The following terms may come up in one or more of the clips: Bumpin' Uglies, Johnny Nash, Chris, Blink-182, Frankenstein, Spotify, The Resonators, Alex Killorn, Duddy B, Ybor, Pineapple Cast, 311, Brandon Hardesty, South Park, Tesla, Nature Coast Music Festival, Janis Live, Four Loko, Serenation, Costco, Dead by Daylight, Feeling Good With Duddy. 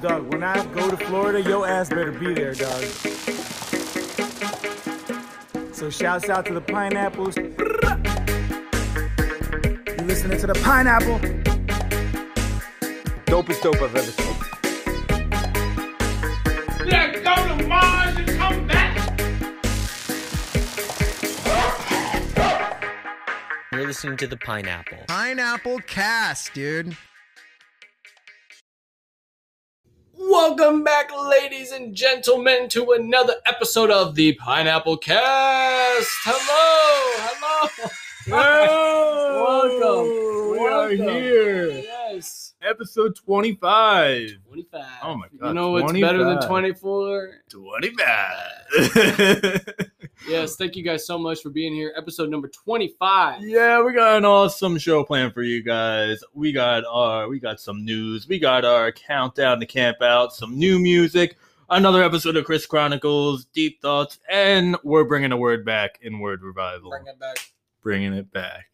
Dog, when I go to Florida, your ass better be there, dog. So shouts out to the Pineapples. You listening to the Pineapple. Dopest dope I've ever seen. Let's go to Mars and come back. You're listening to the Pineapple. Pineapple Cast, dude. Welcome back, ladies and gentlemen, to another episode of the Pineapple Cast. Hello. Welcome. We are here. Yes. Episode 25. 25. Oh, my God. You know what's 25. Better than 24? 25. Yes, thank you guys so much for being here. Episode number 25. Yeah, we got an awesome show planned for you guys. We got some news. We got our countdown to camp out, some new music, another episode of Chris Chronicles, Deep Thoughts, and we're bringing a word back in Word Revival. Bringing it back.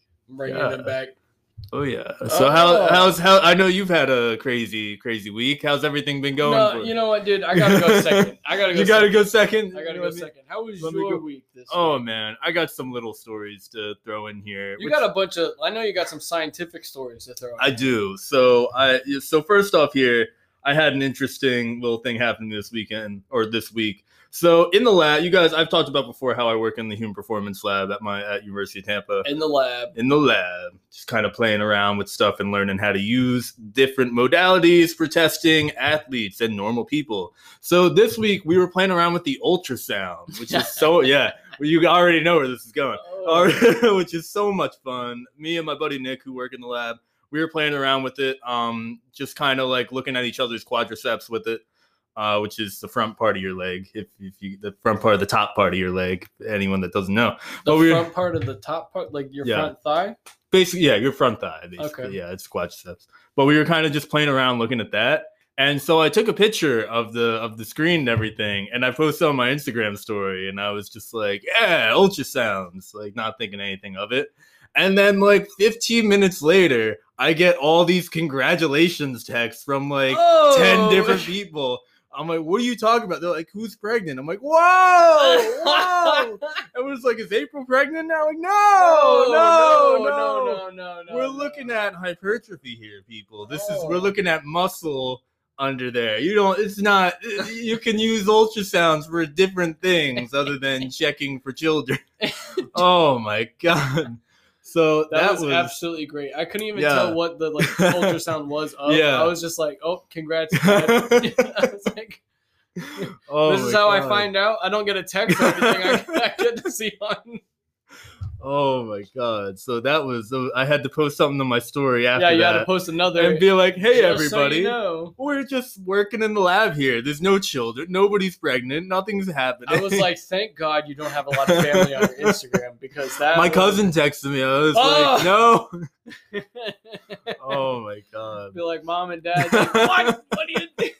Oh, yeah. So how's I know you've had a crazy week. How's everything been going? No, you know what, dude? I got to go second. How was your week this week? Oh, man. I got some little stories to throw in here. I know you got some scientific stories to throw in. I do. So first off here, I had an interesting little thing happen this week. So in the lab, you guys, I've talked about before how I work in the human performance lab at University of Tampa. In the lab, just kind of playing around with stuff and learning how to use different modalities for testing athletes and normal people. So this week we were playing around with the ultrasound, which is you already know where this is going, which is so much fun. Me and my buddy Nick, who work in the lab, we were playing around with it, just kind of like looking at each other's quadriceps with it. Which is the front part of your leg, the front part of the top part of your leg, anyone that doesn't know. Front thigh? Basically, yeah, your front thigh. Basically. Okay. Yeah, it's quadriceps. But we were kind of just playing around looking at that. And so I took a picture of the screen and everything, and I posted on my Instagram story, and I was just like, yeah, ultrasounds, like not thinking anything of it. And then, like, 15 minutes later, I get all these congratulations texts from, 10 different people. I'm like, what are you talking about? They're like, who's pregnant? I'm like, whoa. Everyone's like, is April pregnant now? Like, no. We're looking at hypertrophy here, people. We're looking at muscle under there. You can use ultrasounds for different things other than checking for children. Oh, my God. So that was absolutely great. I couldn't even tell what the ultrasound was of. Yeah. I was just like, oh, congrats. I was like, this is how God. I find out. I don't get a text or anything. I get to see one. Oh, my God. So I had to post something to my story after that. Yeah, you had to post another. And be like, hey, everybody, so we're just working in the lab here. There's no children. Nobody's pregnant. Nothing's happening. I was like, thank God you don't have a lot of family on your Instagram because that. My cousin texted me. I was like, no. Oh, my God. I feel like mom and dad. Like, what? What do you think?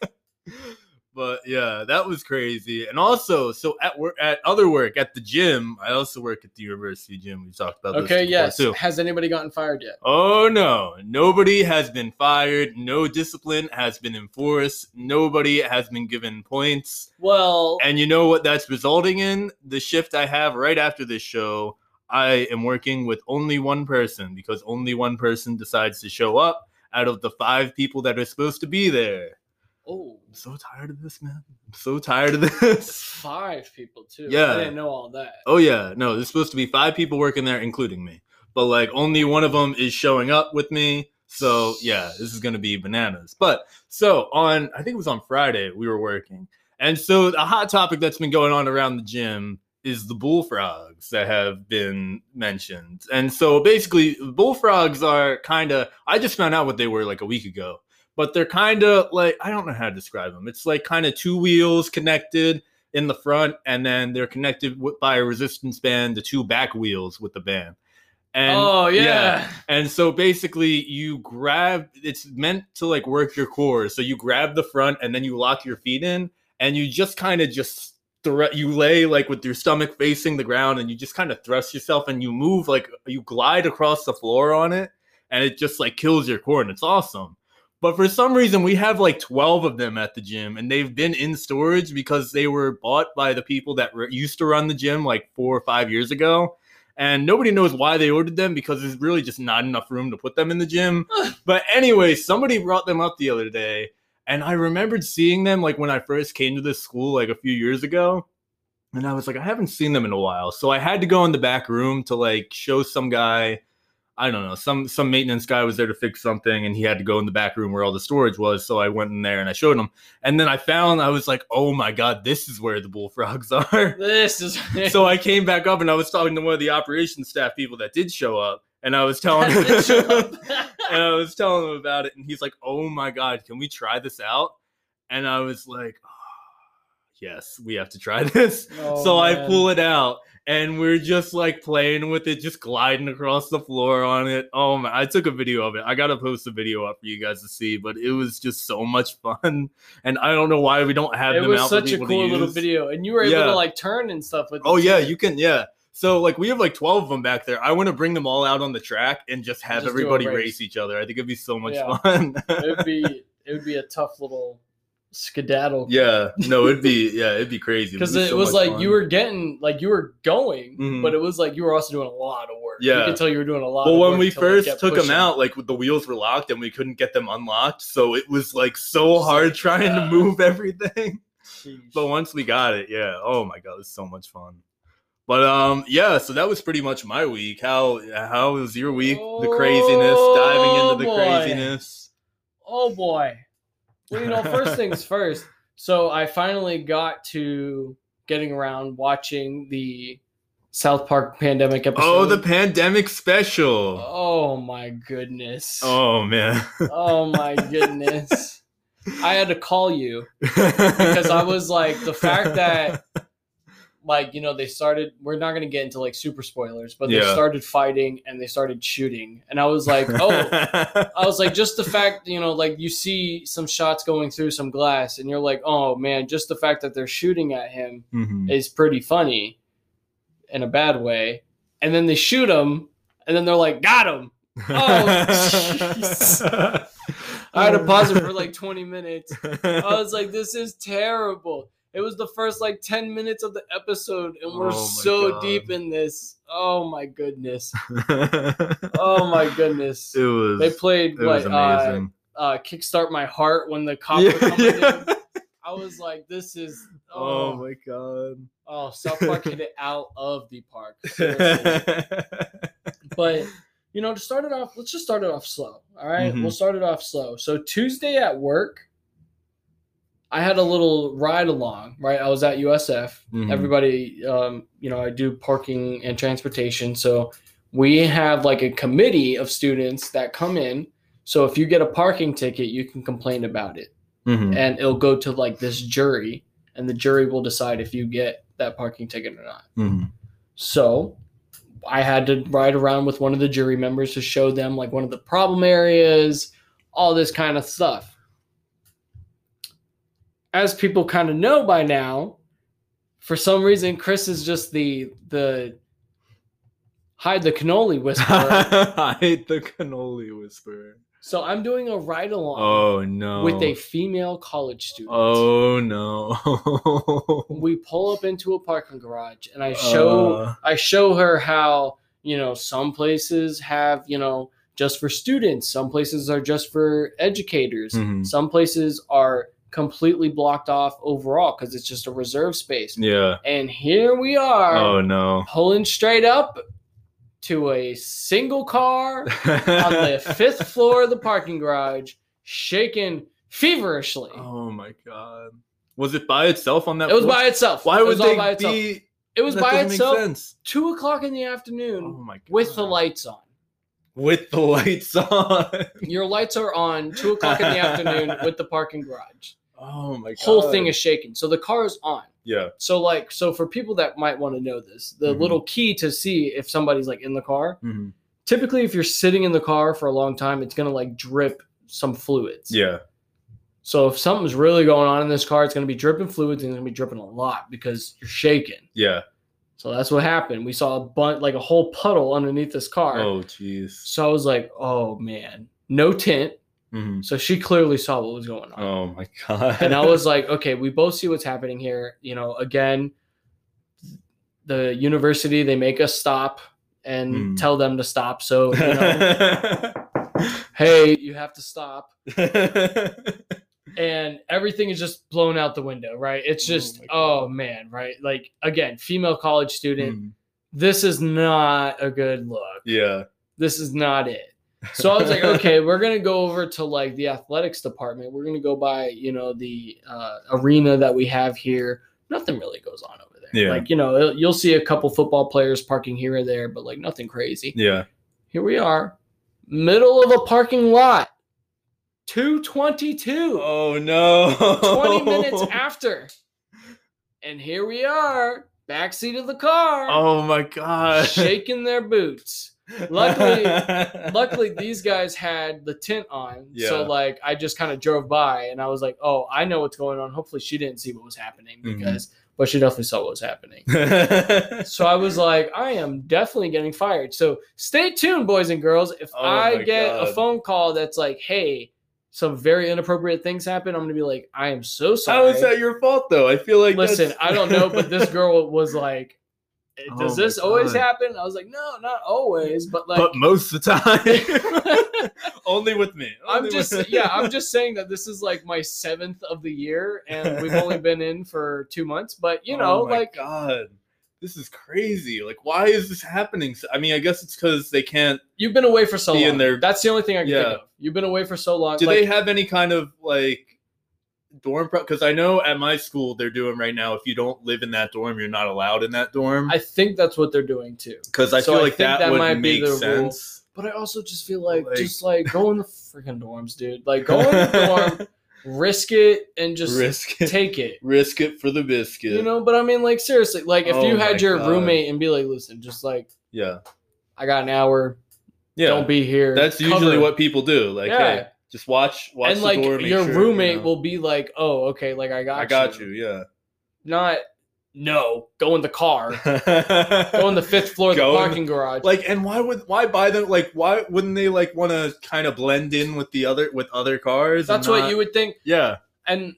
But yeah, that was crazy. And also, so at the gym, I also work at the university gym. We talked about this before, too. Has anybody gotten fired yet? Oh, no. Nobody has been fired. No discipline has been enforced. Nobody has been given points. Well. And you know what that's resulting in? The shift I have right after this show, I am working with only one person because only one person decides to show up out of the 5 people that are supposed to be there. Oh, I'm so tired of this, man. I'm so tired of this. 5 people, too. Yeah. I didn't know all that. Oh, yeah. No, there's supposed to be 5 people working there, including me. But, only one of them is showing up with me. So, yeah, this is going to be bananas. But, I think it was on Friday, we were working. And so a hot topic that's been going on around the gym is the bullfrogs that have been mentioned. And so, basically, bullfrogs are kind of – I just found out what they were, a week ago. But they're kind of I don't know how to describe them. It's kind of 2 wheels connected in the front, and then they're connected by a resistance band to 2 back wheels with the band. And, yeah. And so basically it's meant to work your core. So you grab the front and then you lock your feet in and you just kind of you lay with your stomach facing the ground and you just kind of thrust yourself and you move you glide across the floor on it and it just kills your core and it's awesome. But for some reason, we have like 12 of them at the gym, and they've been in storage because they were bought by the people that used to run the gym like 4 or 5 years ago. And nobody knows why they ordered them because there's really just not enough room to put them in the gym. But anyway, somebody brought them up the other day, and I remembered seeing them like when I first came to this school like a few years ago. And I was like, I haven't seen them in a while. So I had to go in the back room to like show some guy, I don't know, some maintenance guy was there to fix something, and he had to go in the back room where all the storage was. So I went in there and I showed him. And then I was like, oh my God, this is where the bullfrogs are. So I came back up and I was talking to one of the operations staff people that did show up. And I was telling him him about it. And he's like, oh my God, can we try this out? And I was like, yes, we have to try this. So I pull it out, and we're just like playing with it, just gliding across the floor on it. Oh my, I took a video of it. I got to post a video up for you guys to see, but it was just so much fun. And I don't know why we don't have them out for people to use. It was such a cool little video. And you were able to like turn and stuff with it. Oh yeah, you can, yeah. So like we have like 12 of them back there. I want to bring them all out on the track and just have everybody race each other. I think it'd be so much fun. it would be a tough little skedaddle. It'd be crazy because it was like fun. You were getting like you were going but it was like you were also doing a lot of work. You could tell you were doing a lot of work. When we first took them out, like the wheels were locked and we couldn't get them unlocked, so it was like so hard trying to move everything. But once we got it, oh my God, it was so much fun. But so that was pretty much my week. How was your week? The craziness, diving into the craziness. Well, first things first. So I finally got to getting around watching the South Park pandemic episode. Oh, the pandemic special. Oh, my goodness. Oh, man. Oh, my goodness. I had to call you because I was like, the fact that, like, you know, they started, we're not going to get into like super spoilers, but they started fighting and they started shooting. And I was like, just the fact, you know, like you see some shots going through some glass and you're like, oh man, just the fact that they're shooting at him is pretty funny in a bad way. And then they shoot him and then they're like, got him. Oh, jeez. I had to pause it for like 20 minutes. I was like, this is terrible. It was the first like 10 minutes of the episode, and we're deep in this. Oh my goodness! Oh my goodness! It was. They played was amazing. Kickstart My Heart when the cops were coming in. I was like, this is. Oh my God! Oh, South Park hit it out of the park. But you know, to start it off, let's just start it off slow. All right, we'll start it off slow. So Tuesday at work, I had a little ride along, right? I was at USF. Everybody, you know, I do parking and transportation. So we have like a committee of students that come in. So if you get a parking ticket, you can complain about it. And it'll go to like this jury, and the jury will decide if you get that parking ticket or not. So I had to ride around with one of the jury members to show them like one of the problem areas, all this kind of stuff. As people kind of know by now, for some reason, Chris is just the hide the cannoli whisperer. Hide the cannoli whisperer. So I'm doing a ride along. Oh no! With a female college student. Oh no! We pull up into a parking garage, and I show her how, you know, some places have, you know, just for students, some places are just for educators, some places are completely blocked off overall because it's just a reserve space. Yeah. And here we are. Oh no. Pulling straight up to a single car on the fifth floor of the parking garage, shaking feverishly. Oh my God. Was it by itself on that? It was by itself. Why would they be? It was by itself. 2:00 in the afternoon. Oh my God. With the lights on. With the lights on. Your lights are on 2:00 in the afternoon with the parking garage. Oh my God. Whole thing is shaking. So the car is on. Yeah. So like, so for people that might want to know this, the little key to see if somebody's like in the car, typically if you're sitting in the car for a long time, it's going to like drip some fluids. Yeah. So if something's really going on in this car, it's going to be dripping fluids, and it's going to be dripping a lot because you're shaking. Yeah. So that's what happened. We saw a bunch, like a whole puddle underneath this car. Oh, jeez. So I was like, oh man, no tent. Mm-hmm. So she clearly saw what was going on. Oh my God. And I was like, okay, we both see what's happening here. You know, again, the university, they make us stop and tell them to stop. So, you know, hey, you have to stop. And everything is just blown out the window, right? It's just, oh man, right? Like, again, female college student, this is not a good look. Yeah. This is not it. So I was like, okay, we're going to go over to like the athletics department. We're going to go by, you know, the arena that we have here. Nothing really goes on over there. Yeah. Like, you know, you'll see a couple football players parking here or there, but like nothing crazy. Yeah. Here we are, middle of a parking lot, 2:22. Oh no. 20 minutes after. And here we are, backseat of the car. Oh my God. Shaking their boots. Luckily, these guys had the tint on. Yeah. So like I just kind of drove by and I was like, oh, I know what's going on. Hopefully she didn't see what was happening because but she definitely saw what was happening. So I was like, I am definitely getting fired. So stay tuned, boys and girls. If I get a phone call that's like, hey, some very inappropriate things happen, I'm going to be like, I am so sorry. How is that your fault though? I feel like listen, I don't know, but this girl was like, does this always happen? I was like, no, not always, but like, but most of the time. Only with me. I'm just saying that this is like my 7th of the year, and we've only been in for 2 months. But you know, like, God, this is crazy. Like, why is this happening? I mean, I guess it's because they can't. You've been away for so long. That's the only thing I can think of. You've been away for so long. Do they have any kind of like dorm? Because I know at my school they're doing right now, if you don't live in that dorm, you're not allowed in that dorm. I think that's what they're doing too. Because I feel like that would make sense. But I also just feel like just like go in the freaking dorms, dude. Like go in the dorm, risk it and just take it. Risk it for the biscuit. You know, but I mean like seriously, like if you had your roommate and be like, listen, just like I got an hour. Yeah. Don't be here. That's usually what people do. Like hey, just watch and like the door, your roommate will be like, "Oh, okay, like I got you, yeah." Not, no, go in the car, go in the 5th floor of the parking garage. Like, and why buy them? Like, why wouldn't they like want to kind of blend in with the other cars? That's what you would think. Yeah, and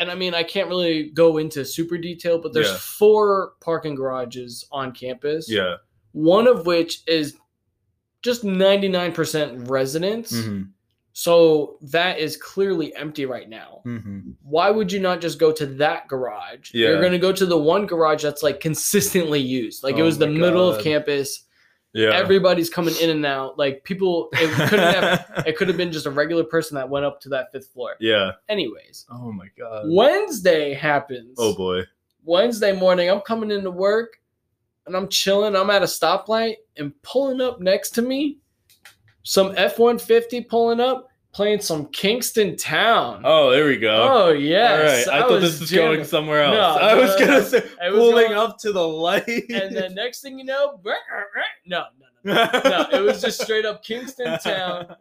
I mean, I can't really go into super detail, but there's 4 parking garages on campus. Yeah, one of which is just 99% residents. Mm-hmm. So that is clearly empty right now. Mm-hmm. Why would you not just go to that garage? Yeah. You're going to go to the one garage that's like consistently used. Like it was the middle of campus. Yeah. Everybody's coming in and out. Like people, it could have been just a regular person that went up to that 5th floor. Yeah. Anyways. Oh my God. Wednesday happens. Oh boy. Wednesday morning, I'm coming into work and I'm chilling. I'm at a stoplight and pulling up next to me, some F-150 pulling up, playing some Kingston Town. Oh, there we go. Oh, yes. All right. I thought this was going somewhere else. No, I was going to say pulling up to the light. And then next thing you know, no. It was just straight up Kingston Town.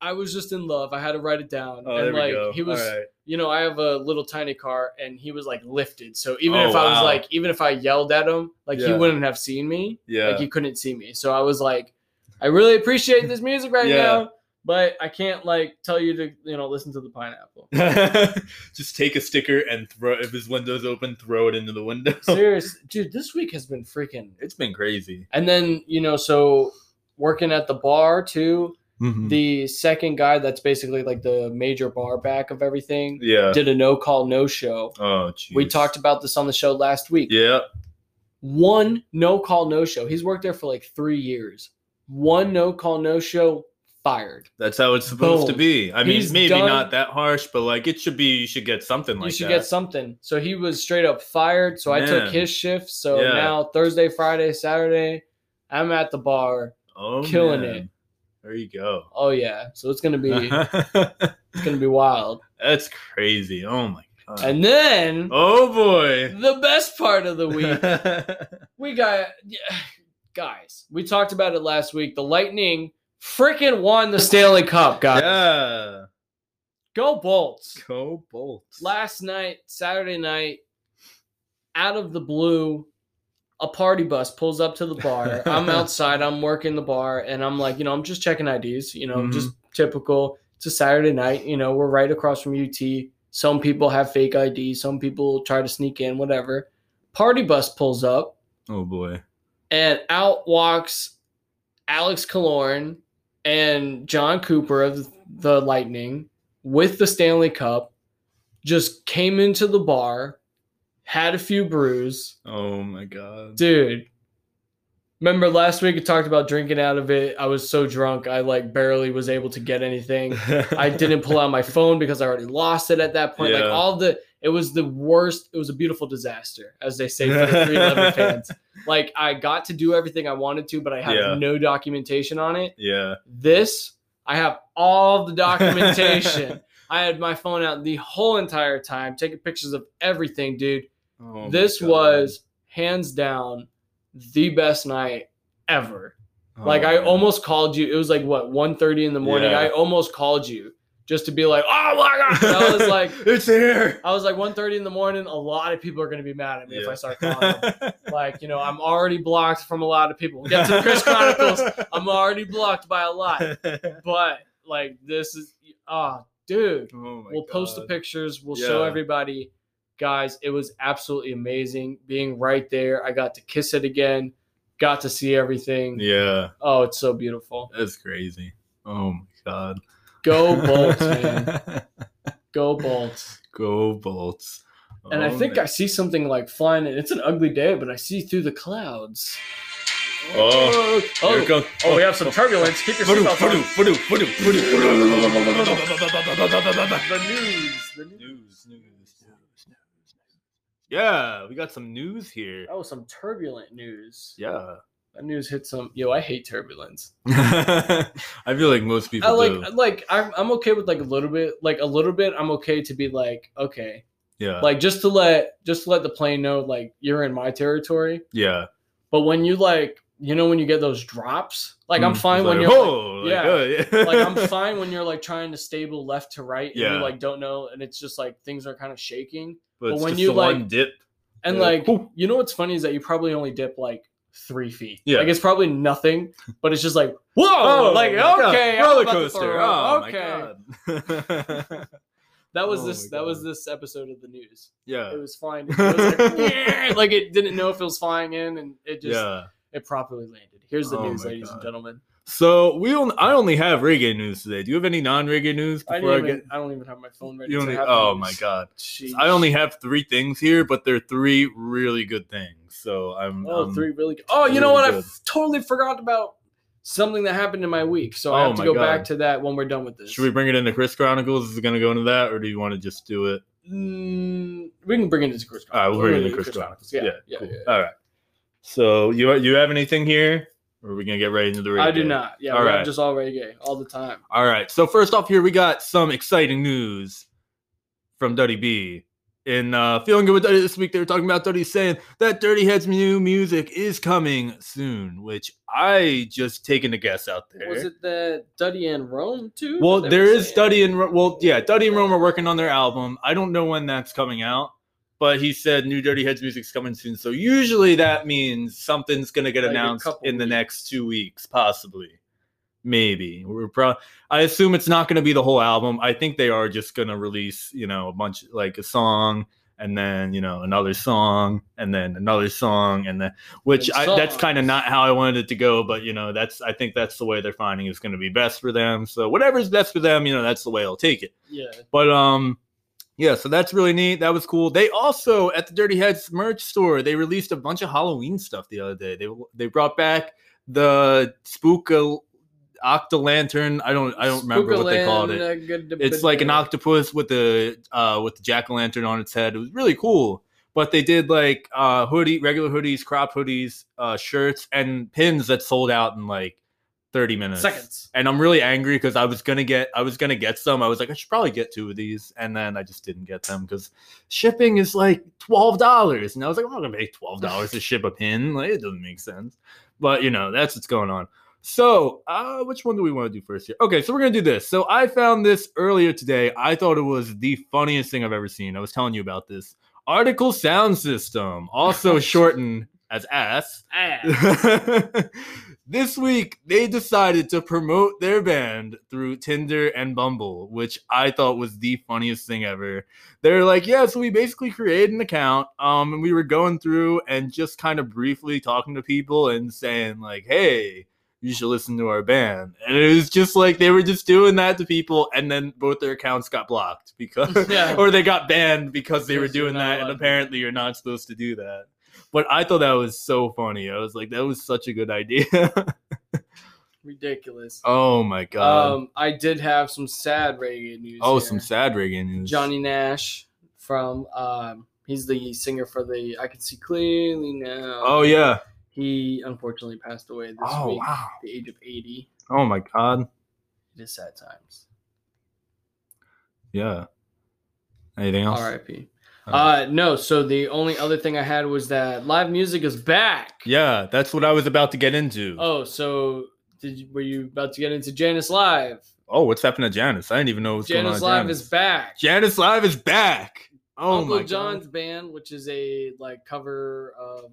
I was just in love. I had to write it down. Oh, and like he was, you know, I have a little tiny car and he was like lifted. So even if I yelled at him, like he wouldn't have seen me. Yeah. Like he couldn't see me. So I was like, I really appreciate this music right now, but I can't like tell you to, you know, listen to the Pineapple. Just take a sticker and throw if his window's open, throw it into the window. Seriously, dude, this week has been freaking. It's been crazy. And then, you know, so working at the bar too, the second guy that's basically like the major bar back of everything. Yeah. Did a no call, no show. Oh, geez. We talked about this on the show last week. Yeah. One no call, no show. He's worked there for like 3 years. One no call, no show, fired. That's how it's supposed to be. I mean, he's maybe done, not that harsh, but like it should be, you should get something like that. You should get something. So he was straight up fired. So I took his shift. So now Thursday, Friday, Saturday, I'm at the bar, killing it. There you go. Oh yeah. So it's going to be, it's going to be wild. That's crazy. Oh my God. And then, oh boy, the best part of the week, we got, guys, we talked about it last week. The Lightning freaking won the Stanley Cup, guys. Yeah. Go Bolts. Go Bolts. Last night, Saturday night, out of the blue, a party bus pulls up to the bar. I'm outside. I'm working the bar. And I'm like, you know, I'm just checking IDs, you know, just typical. It's a Saturday night. You know, we're right across from UT. Some people have fake ID. Some people try to sneak in, whatever. Party bus pulls up. Oh, boy. And out walks Alex Killorn and John Cooper of the Lightning with the Stanley Cup. Just came into the bar, had a few brews. Oh, my God. Dude. Remember last week I talked about drinking out of it. I was so drunk. I barely was able to get anything. I didn't pull out my phone because I already lost it at that point. Yeah. It was the worst. It was a beautiful disaster, as they say for the 311 fans. I got to do everything I wanted to, but I have no documentation on it. Yeah. This, I have all the documentation. I had my phone out the whole entire time, taking pictures of everything, dude. Oh, this was hands down the best night ever. Oh, I almost called you. It was 1:30 in the morning. Yeah. I almost called you just to be oh my God. And I was it's here. I was 1:30 in the morning. A lot of people are going to be mad at me if I start calling them. I'm already blocked from a lot of people. We'll get to the Chris Chronicles. I'm already blocked by a lot. But this is, dude, we'll post the pictures. We'll show everybody. Guys, it was absolutely amazing being right there. I got to kiss it again, got to see everything. Yeah. Oh, it's so beautiful. That's crazy. Oh, my God. Go Bolts, man. Go Bolts. Go Bolts. Oh, and I think I see something flying. It's an ugly day, but I see through the clouds. Oh, we have some turbulence. Keep your seatbelt on. The news. Yeah, we got some news here. Oh, some turbulent news. Yeah. That news hit some... Yo, I hate turbulence. I feel most people do. I'm okay with a little bit. A little bit, I'm okay to be okay. Yeah. Just to let the plane know, you're in my territory. Yeah. But when you when you get those drops, I'm fine when you're... Oh, yeah. I'm fine when you're trying to stable left to right and you don't know. And it's just things are kind of shaking. But when you dip, and you know what's funny is that you probably only dip 3 feet. Yeah, it's probably nothing, but it's just whoa, okay, roller coaster. My God. That was this episode of the news. Yeah, it was flying. It was it didn't know if it was flying in, and it just it properly landed. Here's the news, ladies and gentlemen. So I only have reggae news today. Do you have any non-reggae news? I don't even have my phone ready. My God! Jeez. I only have 3 things here, but they're 3 really good things. So I'm 3 really good. Oh, you know what? I totally forgot about something that happened in my week. So I have to go back to that when we're done with this. Should we bring it into Chris Chronicles? Is it going to go into that, or do you want to just do it? We can bring it into Chris Chronicles. All right, we'll bring it into Chris Chronicles. Yeah, cool. Yeah. All right. So you have anything here? Or are we going to get right into the reggae? I do not. Yeah, all right. Just all reggae all the time. All right. So first off here, we got some exciting news from Duddy B. In Feeling Good With Duddy this week, they were talking about Duddy saying that Dirty Heads' new music is coming soon, which I just taken a guess out there. Was it the Duddy and Rome, too? Well, there is Duddy and Rome. Well, yeah, Duddy and Rome are working on their album. I don't know when that's coming out. But he said new Dirty Heads music's coming soon. So usually that means something's going to get announced in the next 2 weeks, possibly. Maybe. I assume it's not going to be the whole album. I think they are just going to release, a bunch, a song, and then, another song, and then another song, and then, that's kind of not how I wanted it to go. But, I think that's the way they're finding is going to be best for them. So whatever's best for them, that's the way I'll take it. Yeah. But, yeah, so that's really neat. That was cool. They also, at the Dirty Heads merch store, they released a bunch of Halloween stuff the other day. They brought back the Octolantern. I don't remember what they called it. It's an octopus with the jack-o'-lantern on its head. It was really cool. But they did regular hoodies, crop hoodies, shirts, and pins that sold out in 30 minutes. Seconds. And I'm really angry because I was going to get some. I was I should probably get 2 of these. And then I just didn't get them because shipping is $12. And I was I'm not going to pay $12 to ship a pin. It doesn't make sense. But, that's what's going on. So which one do we want to do first here? Okay, so we're going to do this. So I found this earlier today. I thought it was the funniest thing I've ever seen. I was telling you about this. Article Sound System, also shortened as ASS. This week, they decided to promote their band through Tinder and Bumble, which I thought was the funniest thing ever. They're like, yeah, so we basically created an account, and we were going through and just kind of briefly talking to people and saying, like, hey, you should listen to our band. And it was just like they were just doing that to people, and then both their accounts got blocked because or they got banned because they were doing that, and apparently you're not supposed to do that. But I thought that was so funny. I was like, that was such a good idea. Ridiculous. Oh, my God. I did have some sad reggae news. Some sad reggae news. Johnny Nash from he's the singer for the I Can See Clearly Now. Oh, yeah. He unfortunately passed away this week at the age of 80. Oh, my God. It is sad times. Yeah. Anything else? R.I.P. No, so the only other thing I had was that live music is back. Yeah, that's what I was about to get into. Oh, so were you about to get into Janis Live? Oh, what's happened to Janis? I didn't even know what's going on. Janis Live is back. Janis Live is back. Oh, Uncle my John's God. Band, which is a like cover of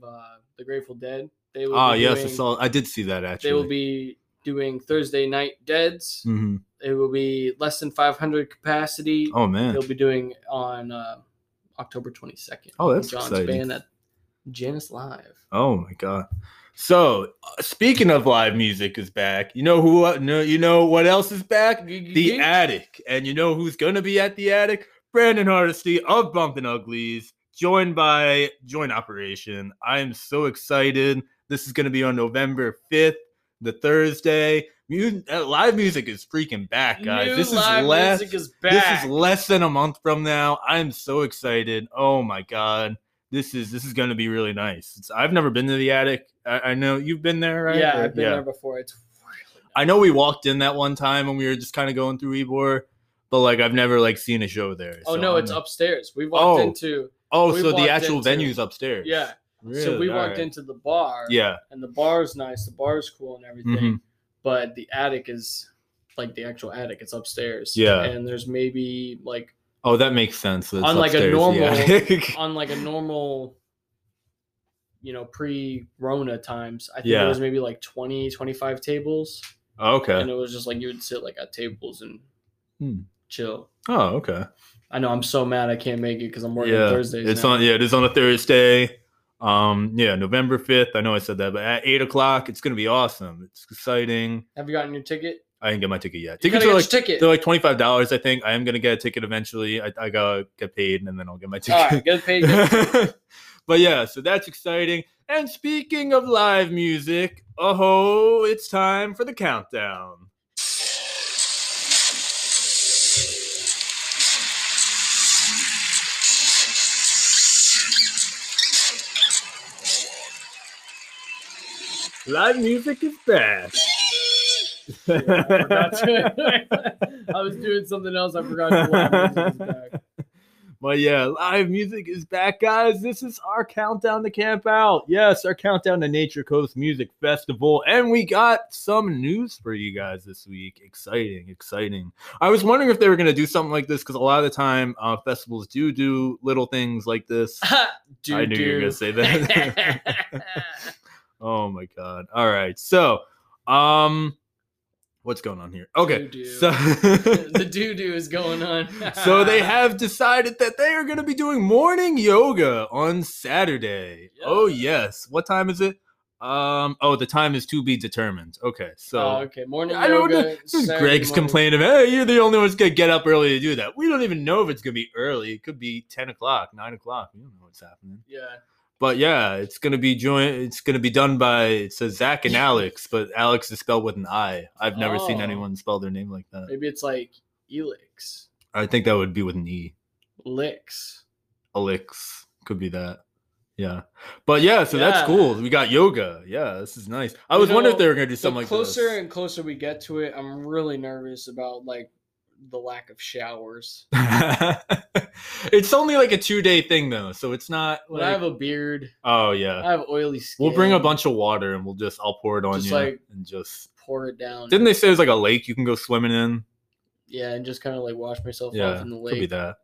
the Grateful Dead. They will I did see that actually. They will be doing Thursday night Deads. Mm-hmm. It will be less than 500 capacity. Oh man, they'll be doing on October 22nd. Oh, that's John's exciting. Band at Janis Live. Oh my God! So speaking of live music is back. You know who? You know what else is back? The Attic. And you know who's gonna be at the Attic? Brandon Hardesty of Bumpin' Uglies, joined by Joint Operation. I am so excited. This is gonna be on November 5th, the Thursday. Live music is freaking back, guys. This is less than a month from now. I'm so excited. Oh my God. This is going to be really nice. I've never been to the Attic. I know you've been there, right? Yeah, I've been there before. It's really nice. I know we walked in that one time and we were just kind of going through Ybor, but like I've never like seen a show there. Oh so no, it's upstairs. We walked into so the actual venue's upstairs. Yeah. Really? So we walked into the bar. Yeah. And the bar's nice. The bar's cool and everything. Mm-hmm. But the Attic is like the actual attic. It's upstairs. Yeah. And there's maybe like. Oh, that makes sense. It's on like upstairs, a normal, you know, pre-Rona times, I think there was maybe like 20, 25 tables. Oh, okay. And it was just like you would sit like at tables and chill. Oh, okay. I know. I'm so mad I can't make it because I'm working Thursdays. It is on a Thursday. November 5th. I know I said that, but at 8:00, it's going to be awesome. It's exciting. Have you gotten your ticket? I didn't get my ticket yet. Tickets are like, they're like $25, I think. I am going to get a ticket eventually. I got to get paid and then I'll get my ticket. All right, get paid. But yeah, so that's exciting. And speaking of live music, it's time for the countdown. Live music is back. I was doing something else. I forgot to live music is back. But yeah, live music is back, guys. This is our countdown to camp out. Yes, our countdown to Nature Coast Music Festival. And we got some news for you guys this week. Exciting, exciting. I was wondering if they were going to do something like this because a lot of the time festivals do little things like this. You were going to say that. Oh my God. All right. So, what's going on here? Okay. Doo-doo. So the doo-doo is going on. So they have decided that they are going to be doing morning yoga on Saturday. Yeah. Oh yes. What time is it? The time is to be determined. Okay. So morning yoga. Greg's complaining, hey, you're the only one's going to get up early to do that. We don't even know if it's going to be early. It could be 10 o'clock, 9 o'clock. We don't know what's happening. Yeah. But yeah, it's gonna be done by Zach and Alex, but Alex is spelled with an I. I've never seen anyone spell their name like that. Maybe it's like Elix. I think that would be with an E. Lix. Elix could be that. Yeah. But yeah, so that's cool. We got yoga. Yeah, this is nice. I was wondering if they were gonna do something like this. The closer and closer we get to it, I'm really nervous about like the lack of showers. It's only like a 2-day thing though, so it's not like... I have a beard. Oh yeah, I have oily skin. We'll bring a bunch of water and I'll pour it on you and just pour it down. Didn't they say there's like a lake you can go swimming in? Yeah, and just kind of like wash myself off in the lake. Could be that.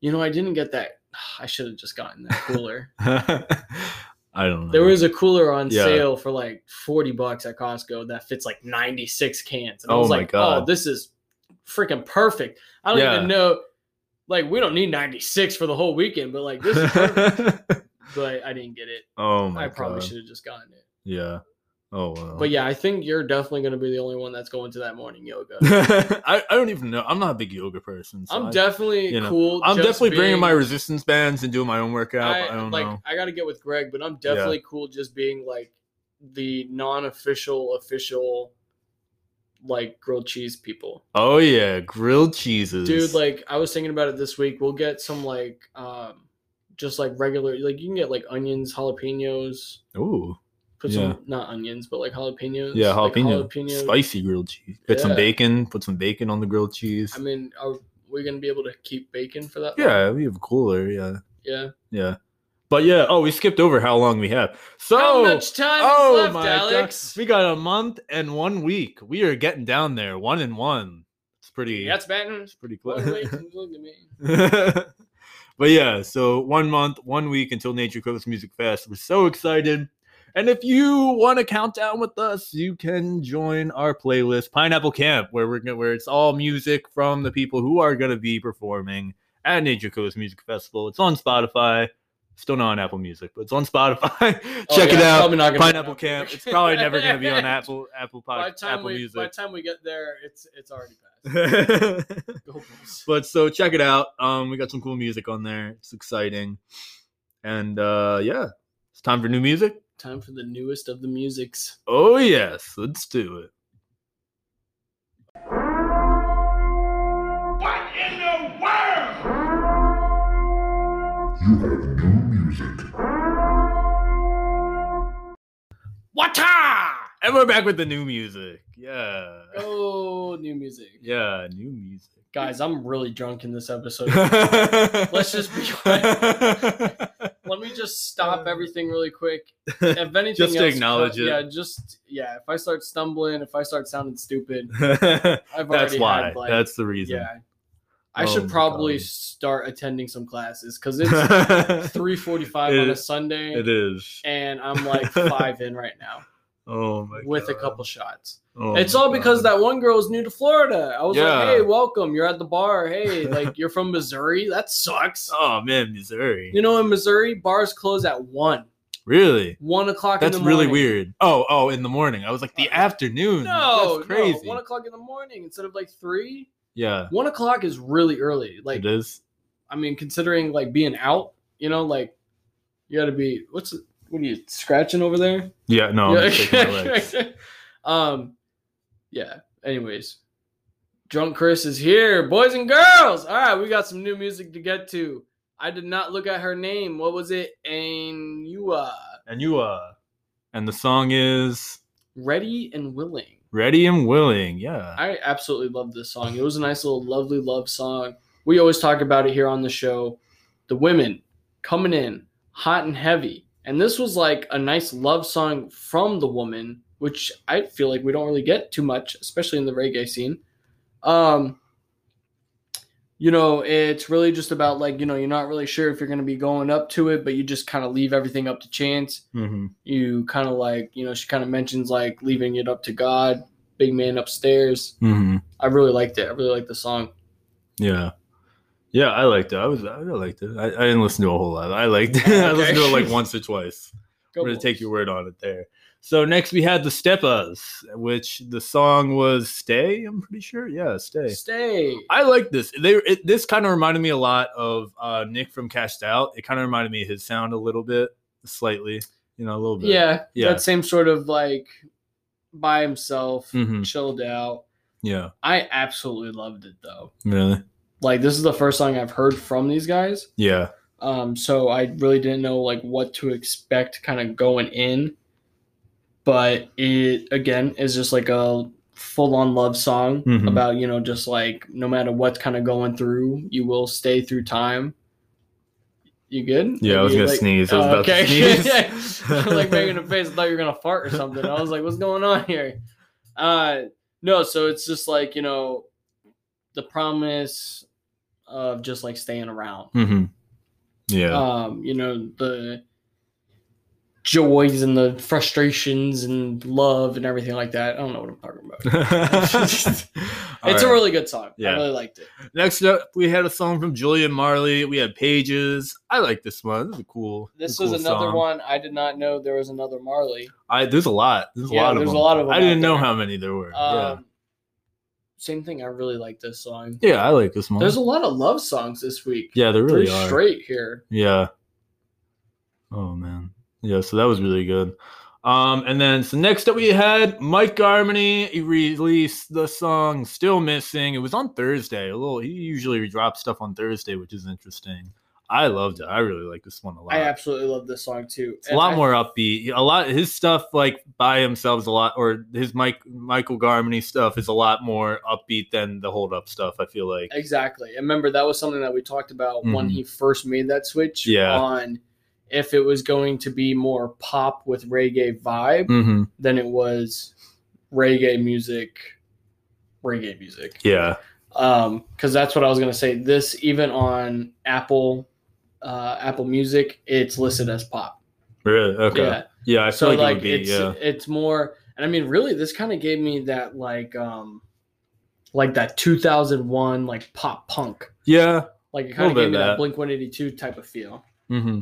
You know, I didn't get that. I should have just gotten that cooler. I don't know. There was a cooler on sale for like $40 at Costco that fits like 96 cans. And I was like, God. Oh, this is freaking perfect. I don't even know. Like, we don't need 96 for the whole weekend, but like, this is perfect. But I didn't get it. Oh, my God. I probably should have just gotten it. Yeah. Oh, wow. But yeah, I think you're definitely going to be the only one that's going to that morning yoga. I don't even know. I'm not a big yoga person. So I'm definitely cool. I'm definitely bringing my resistance bands and doing my own workout. I don't know. I got to get with Greg, but I'm definitely cool just being like the non-official, official, like grilled cheese people. Oh, yeah. Grilled cheeses. Dude, like I was thinking about it this week. We'll get some like just like regular, like you can get like onions, jalapenos. Ooh. Put some, not onions, but like jalapenos. Yeah, jalapenos. Spicy grilled cheese. Some bacon. Put some bacon on the grilled cheese. I mean, are we going to be able to keep bacon for that? Yeah, we have a cooler. Yeah. Yeah. Yeah. But yeah, we skipped over how long we have. So, how much time is left, Alex? God. We got a month and 1 week. We are getting down there. 1 and 1. It's pretty. That's bad. It's pretty close. But yeah, so 1 month, 1 week until Nature Coast Music Fest. We're so excited. And if you want to count down with us, you can join our playlist, Pineapple Camp, where it's all music from the people who are going to be performing at Nature Coast Music Festival. It's on Spotify. Still not on Apple Music, but it's on Spotify. Check it out. Pineapple Camp. It's probably never going to be on Apple Podcast, Apple Music. By the time we get there, it's already passed. But so check it out. We got some cool music on there. It's exciting. And it's time for new music. Time for the newest of the musics. Oh, yes. Let's do it. What in the world? You have new music. Wata! And we're back with the new music. Yeah. Oh, new music. Yeah, new music. Guys, I'm really drunk in this episode. Let's just be quiet. Let me just stop everything really quick. If anything just else, acknowledge it. Yeah, if I start stumbling, if I start sounding stupid, that's why. That's the reason. Yeah, I should probably start attending some classes because it's 3:45 on a Sunday. It is, and I'm like 5 in right now. Oh my! With a couple shots. Oh, it's all because that one girl is new to Florida. I was like, hey, welcome. You're at the bar. Hey, like you're from Missouri. That sucks. Oh, man, Missouri. You know, in Missouri, bars close at 1. Really? 1 o'clock in the morning. That's really weird. Oh, in the morning. I was like, the afternoon. No, that's crazy. No, 1 o'clock in the morning instead of like 3. Yeah. 1 o'clock is really early. Like, it is. I mean, considering like being out, you know, like you got to be, what are you scratching over there? Yeah, no. I'm just shaking my legs. Yeah. Anyways, Drunk Chris is here, boys and girls. All right, we got some new music to get to. I did not look at her name. What was it? Anua. And the song is Ready and Willing. Ready and Willing. Yeah. I absolutely love this song. It was a nice little lovely love song. We always talk about it here on the show. The women coming in hot and heavy. And this was like a nice love song from the woman, which I feel like we don't really get too much, especially in the reggae scene. You know, it's really just about like, you know, you're not really sure if you're going to be going up to it, but you just kind of leave everything up to chance. Mm-hmm. You kind of like, you know, she kind of mentions like leaving it up to God, big man upstairs. Mm-hmm. I really liked it. I really liked the song. Yeah. Yeah, I liked it. I liked it. I didn't listen to a whole lot. I liked it. Okay. I listened to it like once or twice. Go I'm going to take your word on it there. So next we had The Steppas, which the song was Stay, I'm pretty sure. Yeah, Stay. Stay. I like this. This kind of reminded me a lot of Nick from Cashed Out. It kind of reminded me of his sound a little bit, slightly, you know, a little bit. Yeah. That same sort of like by himself, chilled out. Yeah. I absolutely loved it though. Really? Like this is the first song I've heard from these guys. Yeah. So I really didn't know like what to expect kind of going in. But it, again, is just like a full-on love song about, you know, just like no matter what's kind of going through, you will stay through time. You good? Yeah, I was going to sneeze. I was about to sneeze. I was like making a face. I thought you were going to fart or something. I was like, what's going on here? No, so it's just like, you know, the promise of just like staying around. Yeah. You know, the... joys and the frustrations and love and everything like that. I don't know what I'm talking about. It's right. A really good song. Yeah. I really liked it. Next up, we had a song from Julian Marley. We had Pages. I like this one. This is a cool. This was cool another song. One I did not know there was another Marley. There's a lot. There's a lot of them. I didn't know how many there were. Same thing. I really like this song. Yeah, I like this one. There's a lot of love songs this week. Yeah, there really are. Straight here. Yeah. Oh man. Yeah, so that was really good. And then, so next up we had Mike Garmini. He released the song Still Missing. It was on Thursday. He usually drops stuff on Thursday, which is interesting. I loved it. I really like this one a lot. I absolutely love this song too. It's a lot more upbeat. A lot his stuff, like by himself, Michael Garmini stuff is a lot more upbeat than the Hold Up stuff, I feel like. Exactly. And remember, that was something that we talked about when he first made that switch on if it was going to be more pop with reggae vibe than it was reggae music. Yeah. Because that's what I was going to say. This, even on Apple Music, it's listed as pop. Really? Okay. Yeah. Yeah, I feel so like it would be, it's more, and I mean, really, this kind of gave me that, like that 2001, like, pop punk. Yeah. Like, it kind of gave me that Blink-182 type of feel. Mm-hmm.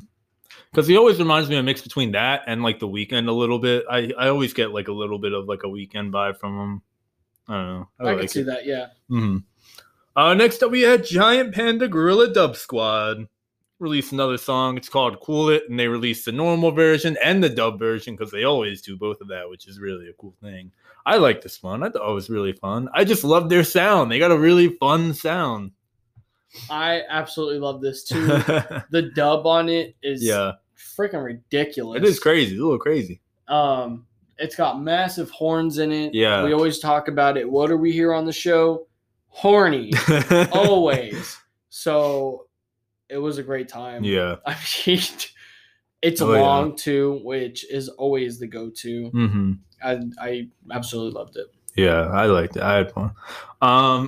Because he always reminds me of a mix between that and, like, The Weeknd a little bit. I always get, like, a little bit of, like, a Weeknd vibe from him. I don't know. I can see that, yeah. Mm-hmm. Next up, we had Giant Panda Gorilla Dub Squad released another song. It's called Cool It, and they released the normal version and the dub version because they always do both of that, which is really a cool thing. I like this one. I thought it was really fun. I just love their sound. They got a really fun sound. I absolutely love this too. The dub on it is freaking ridiculous. It is crazy. It's a little crazy. It's got massive horns in it. Yeah. We always talk about it. What are we here on the show? Horny. Always. So it was a great time. Yeah. I mean, it's long too, which is always the go-to. Mm-hmm. I absolutely loved it. Yeah, I liked it. I had fun.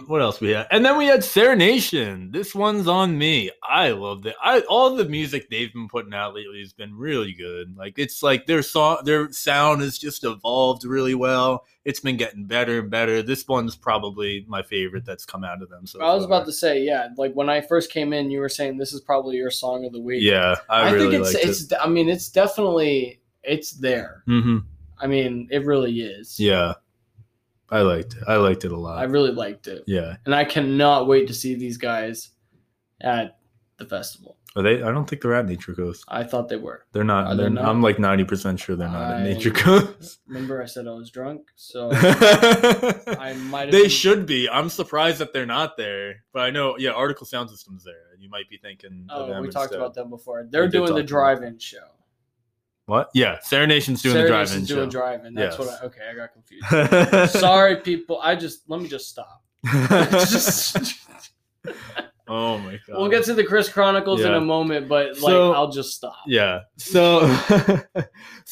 What else we had? And then we had Serenation. This one's on me. I loved it. All the music they've been putting out lately has been really good. Like, it's like their sound has just evolved really well. It's been getting better and better. This one's probably my favorite that's come out of them. So I was about to say, yeah, like when I first came in, you were saying this is probably your song of the week. Yeah, I really think it's. I mean, it's definitely there. Mm-hmm. I mean, it really is. Yeah. I liked it. I liked it a lot. I really liked it. Yeah. And I cannot wait to see these guys at the festival. Are they? I don't think they're at Nature Coast. I thought they were. They're not. They're not. I'm like 90% sure they're not at Nature Coast. Remember I said I was drunk, so I might have They should be. I'm surprised that they're not there. But I know, yeah, Article Sound System's there. You might be thinking of them. We talked about them before. They're doing the drive-in show. What? Yeah, Serenation's doing the drive-in show. That's what okay, I got confused. Sorry, people. Let me just stop. Oh, my God. We'll get to the Chris Chronicles in a moment, but I'll just stop. Yeah. So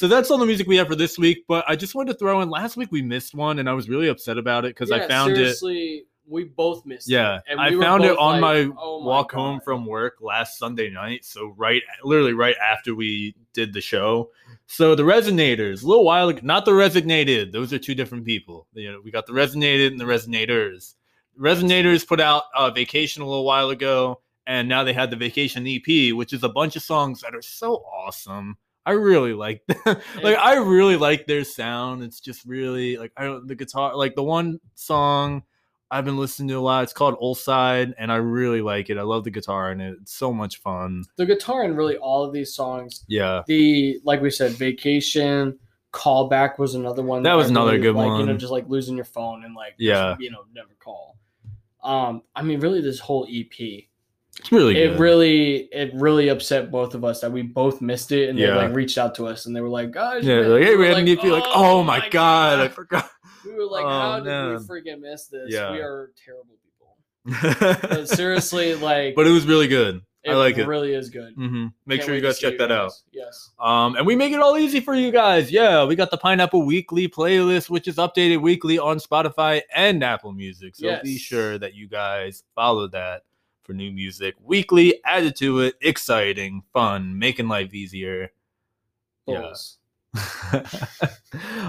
that's all the music we have for this week, but I just wanted to throw in, last week we missed one, and I was really upset about it because I found it. We both missed it. Yeah, I found it on my walk home from work last Sunday night. So literally right after we did the show. So the Resonators, a little while ago, not the Resignated. Those are two different people. You know, we got the Resonated and the Resonators. Resonators put out Vacation a little while ago, and now they had the Vacation EP, which is a bunch of songs that are so awesome. I really like them. Like, I really like their sound. It's just really like the guitar, like the one song I've been listening to a lot. It's called Old Side, and I really like it. I love the guitar in it. It's so much fun. The guitar in really all of these songs. Yeah. Like we said, Vacation, Callback was another one. That was another really good one. You know, just like losing your phone and just, you know, never call. I mean, really this whole EP. It's really good. It really upset both of us that we both missed it, and they like reached out to us and they were like, guys, hey, we had an EP. Like, oh my God, I forgot. We were like, how did we freaking miss this? Yeah. We are terrible people. But seriously, like... But it was really good. I like it. It really is good. Mm-hmm. Make sure you guys check that out. Yes. And we make it all easy for you guys. Yeah, we got the Pineapple Weekly playlist, which is updated weekly on Spotify and Apple Music. So be sure that you guys follow that for new music. Weekly, added to it, exciting, fun, making life easier. Bulls. Yeah.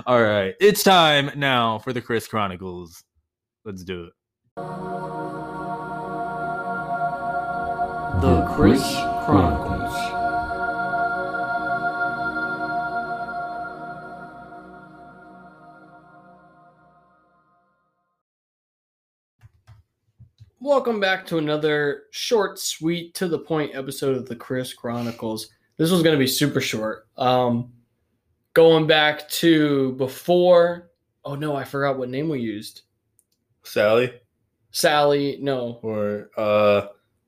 All right. It's time now for the Chris Chronicles. Let's do it. The Chris Chronicles. Welcome back to another short, sweet, to the point episode of the Chris Chronicles. This was going to be super short. Going back to before. Oh no, I forgot what name we used. Sally, no. Or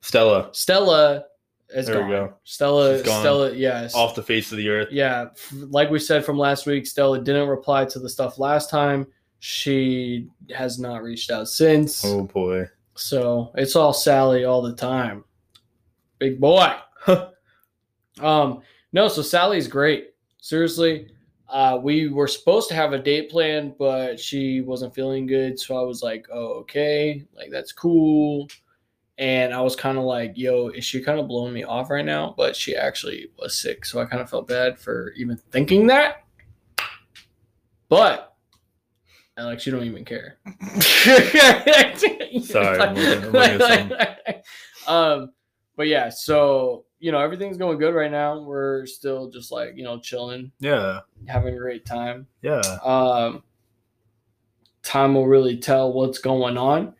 Stella. Stella is there gone. We go. Stella, gone. Stella, yes. Off the face of the earth. Yeah, like we said from last week, Stella didn't reply to the stuff last time. She has not reached out since. Oh boy. So it's all Sally all the time. Big boy. No, so Sally's great. Seriously. We were supposed to have a date planned, but she wasn't feeling good. So I was like, oh, okay. Like, that's cool. And I was kind of like, yo, is she kind of blowing me off right now? But she actually was sick. So I kind of felt bad for even thinking that. But Alex, you don't even care. Sorry. But yeah, so, you know, everything's going good right now. We're still just like, you know, chilling. Yeah. Having a great time. Yeah. Time will really tell what's going on.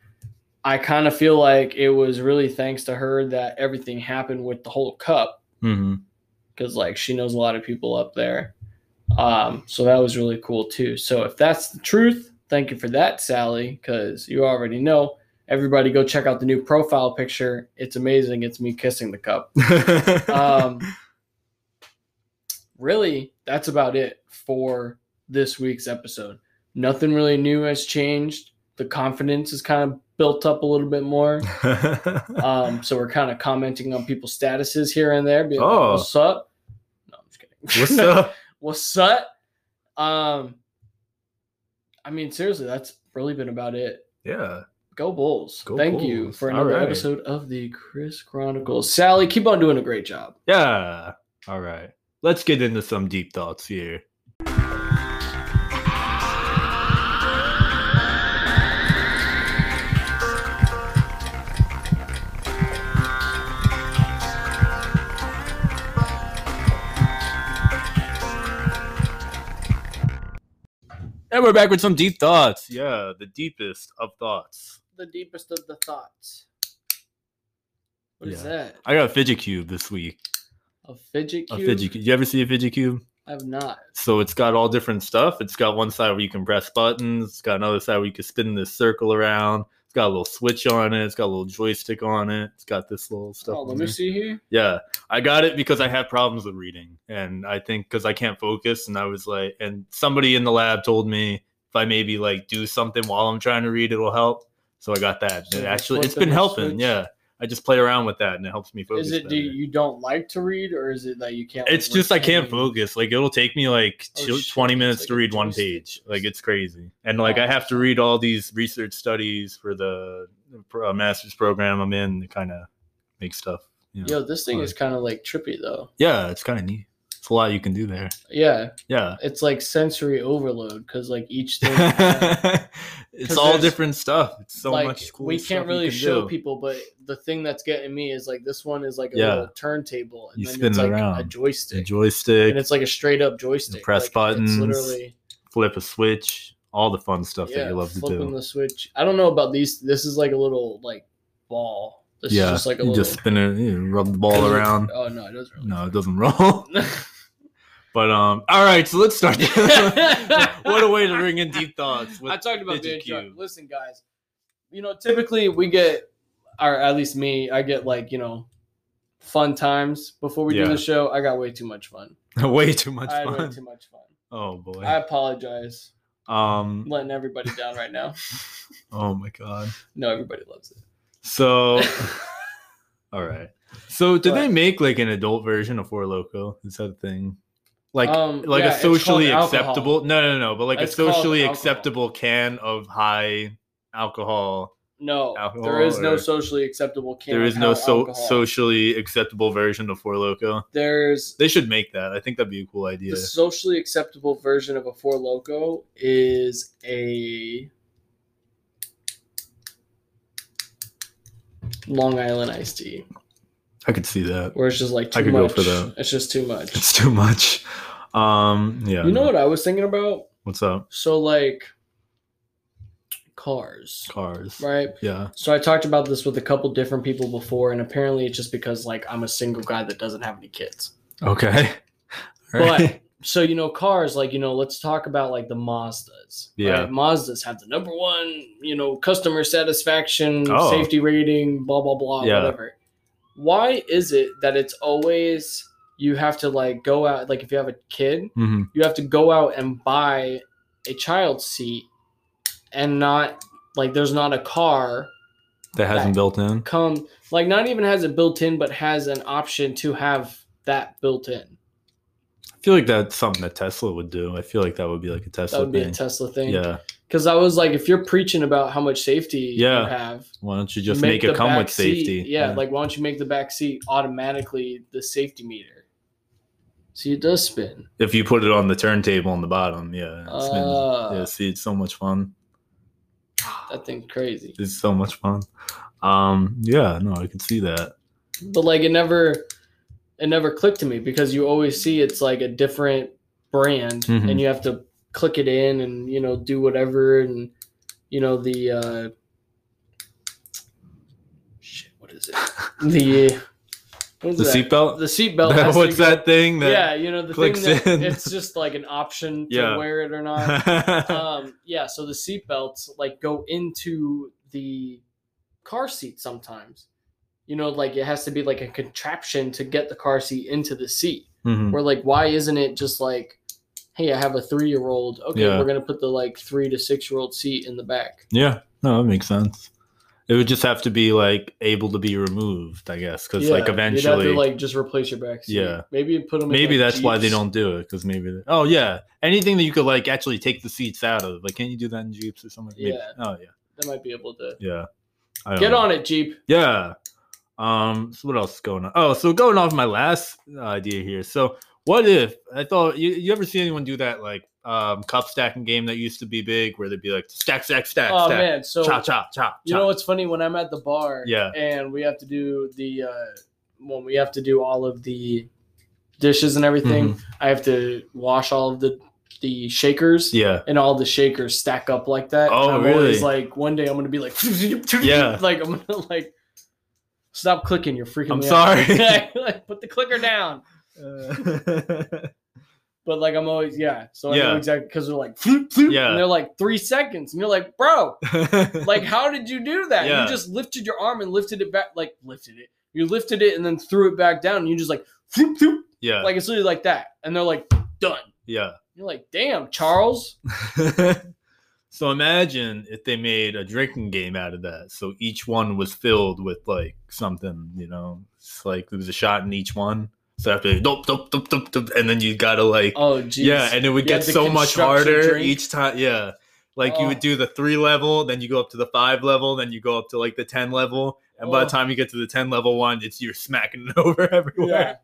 I kind of feel like it was really thanks to her that everything happened with the whole cup. Mm-hmm. Because, like, she knows a lot of people up there. So that was really cool too. So if that's the truth, thank you for that, Sally, because you already know. Everybody go check out the new profile picture. It's amazing. It's me kissing the cup. Really, that's about it for this week's episode. Nothing really new has changed. The confidence is kind of built up a little bit more. So we're kind of commenting on people's statuses here and there. Being like, what's up? No, I'm just kidding. What's up? What's up? I mean, seriously, that's really been about it. Yeah. Go Bulls. Go Thank Bulls. You for another episode of the Chris Chronicles. Sally, keep on doing a great job. Yeah. All right. Let's get into some deep thoughts here. And we're back with some deep thoughts. Yeah, the deepest of thoughts. The deepest of the thoughts. What is that? I got a fidget cube this week. A fidget cube? A fidget cube. You ever see a fidget cube? I have not. So it's got all different stuff. It's got one side where you can press buttons. It's got another side where you can spin this circle around. It's got a little switch on it. It's got a little joystick on it. It's got this little stuff. Oh, let me see here. Yeah. I got it because I have problems with reading. And I think because I can't focus. And I was like, and somebody in the lab told me if I maybe like do something while I'm trying to read, it'll help. So I got that. So actually, it's been helping. Switch. Yeah. I just play around with that and it helps me focus. Is it you don't like to read or is it that you can't? It's like, just I can't focus. Like it'll take me like 20 minutes to read one page. Like it's crazy. And like I have to read all these research studies for the master's program I'm in to kind of make stuff. You know. Yo, this thing is kind of like trippy though. Yeah, it's kind of neat. It's a lot you can do there. Yeah. Yeah. It's like sensory overload because like each thing. It's all different stuff. It's so like, much cool. We can't really show people, but the thing that's getting me is like this one is like a little turntable. And you then spin it's it like around. A joystick. A joystick. And it's like a straight up joystick. You press like, buttons. It's literally flip a switch. All the fun stuff that you love to do. Flipping the switch. I don't know about these. This is like a little like ball. This is just like a little. You just spin it. You rub the ball around. Oh, no, it doesn't roll. No, it doesn't roll. But all right, so let's start. What a way to bring in deep thoughts. I talked about being drunk. Listen, guys, you know, typically we get, or at least me, I get like, you know, fun times before we do the show. I got way too much fun. I had way too much fun. Oh boy. I apologize. I'm letting everybody down right now. Oh my god. No, everybody loves it. So, all right. So, did they make like an adult version of Four Loko? Is that a thing? Like a socially acceptable? No, but like it's a socially acceptable can of high alcohol No, alcohol, there is no socially acceptable can. There is no socially acceptable version of Four Loko. They should make that. I think that'd be a cool idea. The socially acceptable version of a Four Loko is a Long Island iced tea. I could see that. Where it's just like too much. I could go for that. It's just too much. It's too much. Yeah. You know what I was thinking about? What's up? So like cars, right? Yeah. So I talked about this with a couple different people before, and apparently it's just because like I'm a single guy that doesn't have any kids. Okay. All right. But so you know, cars, like, you know, let's talk about like the Mazdas. Yeah. Right? Mazdas have the number one, you know, customer satisfaction, safety rating, blah blah blah, whatever. Why is it that it's always you have to like go out, like if you have a kid, you have to go out and buy a child seat? And not like there's not a car that hasn't built in. Like not even has it built in, but has an option to have that built in. I feel like that's something that Tesla would do. I feel like that would be like a Tesla thing. That would be a Tesla thing. Yeah. Because I was like, if you're preaching about how much safety you have, why don't you just make it come with safety? Yeah. Like why don't you make the back seat automatically the safety meter? See, it does spin. If you put it on the turntable on the bottom, it spins. See, it's so much fun. That thing's crazy. It's so much fun. I can see that. But like it never clicked to me, because you always see it's like a different brand and you have to click it in and, you know, do whatever, and you know the what is it? Seatbelt? The seatbelt. What's that thing? The thing that in. It's just like an option to wear it or not. So the seatbelts like go into the car seat sometimes. You know, like it has to be like a contraption to get the car seat into the seat. Where like, why isn't it just like, hey, I have a 3-year-old. Okay, we're going to put the like 3 to 6-year-old seat in the back. Yeah, no, that makes sense. It would just have to be like able to be removed, I guess, because like eventually, you'd have to like just replace your back seat. Yeah, maybe put them. Maybe in, like, that's Jeeps. Why they don't do it, because maybe. Oh yeah, anything that you could like actually take the seats out of. Like, can't you do that in Jeeps or something? Yeah. Maybe. Oh yeah. They might be able to. Yeah. Get on it, Jeep. Yeah. So what else is going on? Oh, so going off my last idea here. So what if I thought you ever see anyone do that like cup stacking game that used to be big, where they'd be like stack. Oh stack, man, so chop, chop, chop. You know what's funny? When I'm at the bar, and we have to do all of the dishes and everything. I have to wash all of the shakers, and all the shakers stack up like that. Oh, and I'm really? Always like, one day I'm gonna be like, like I'm gonna like stop clicking. You're freaking me out. I'm sorry. Put the clicker down. But like I'm always so I know exactly, because they're like and they're like 3 seconds and you're like, bro, like how did you do that? You just lifted your arm and lifted it back, like you lifted it and then threw it back down, and you just like like it's literally like that, and they're like done. You're like, damn, Charles. So imagine if they made a drinking game out of that. So each one was filled with like something, you know, it's like there was a shot in each one. So after and then you gotta like, and it would get so much harder each time. You would do the 3 level, then you go up to the 5 level, then you go up to like the 10 level, and by the time you get to the 10 level one, it's you're smacking it over everywhere.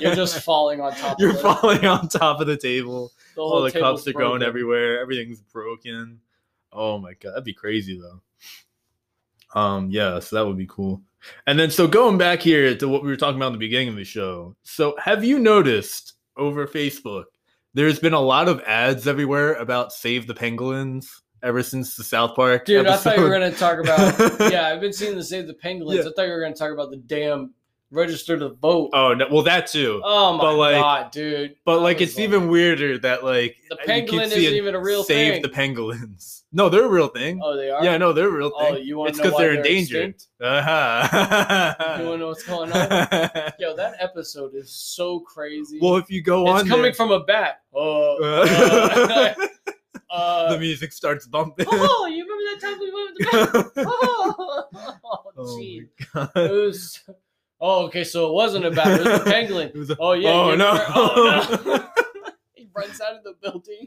You're just falling on top. You're falling on top of the table. All the cups are going everywhere. Everything's broken. Oh my god, that'd be crazy though. So that would be cool. And then, so going back here to what we were talking about in the beginning of the show. So have you noticed over Facebook, there's been a lot of ads everywhere about Save the Penguins ever since the South Park episode? I thought you were going to talk about, I've been seeing the Save the Penguins. I thought you were going to talk about the damn register to vote. Oh, no, well, that too. Oh, my God, dude. But, like, it's even weirder that, like, the penguin isn't even a real thing. Save the Penguins. No, they're a real thing. Oh, they are? Yeah, no, they're a real thing. Oh, you want to know why they're endangered? Uh-huh. You want to know what's going on? Yo, that episode is so crazy. Well, if you go on, it's coming from a bat. The music starts bumping. Oh, you remember that time we went with the bat? Oh, gee. Oh, my God. It was... Oh, okay, so it wasn't a bat. It was a penguin. It was a, he runs out of the building.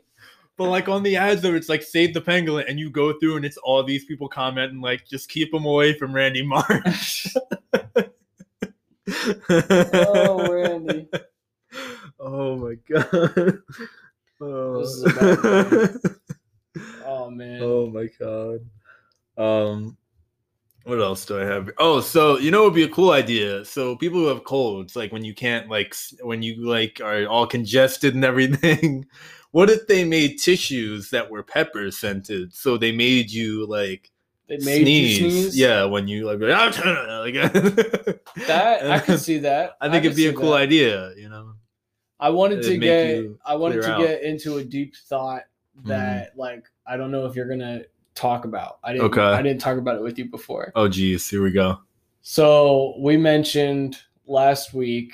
But like on the ads though, it's like save the pangolin, and you go through and it's all these people commenting like just keep him away from Randy Marsh. Oh, Randy. Oh my god. Oh. This is a bad one. Oh man. Oh my god. What else do I have? Oh, so you know it would be a cool idea. So people who have colds, like when you can't, like when you like are all congested and everything. What if they made tissues that were pepper scented? So they made you like sneeze. Yeah, when you like that. I could see that. I think it'd be a cool idea. You know, I wanted to get into a deep thought that like I don't know if you're gonna talk about. I didn't talk about it with you before. Oh geez, here we go. So we mentioned last week.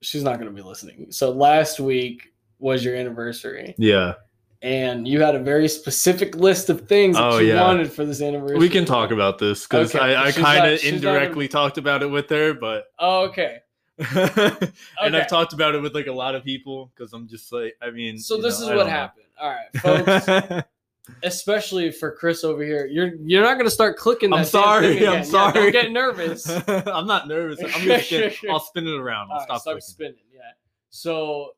She's not gonna be listening. So last week was your anniversary. Yeah. And you had a very specific list of things that you wanted for this anniversary. We can talk about this because I kind of indirectly talked about it with her, but okay. And I've talked about it with like a lot of people because I'm just like, I mean. So this is what happened. All right, folks. Especially for Chris over here, you're not gonna start clicking. I'm sorry. Yeah, don't get nervous. I'm not nervous. I'm gonna I'll spin it around. Stop spinning. Yeah. So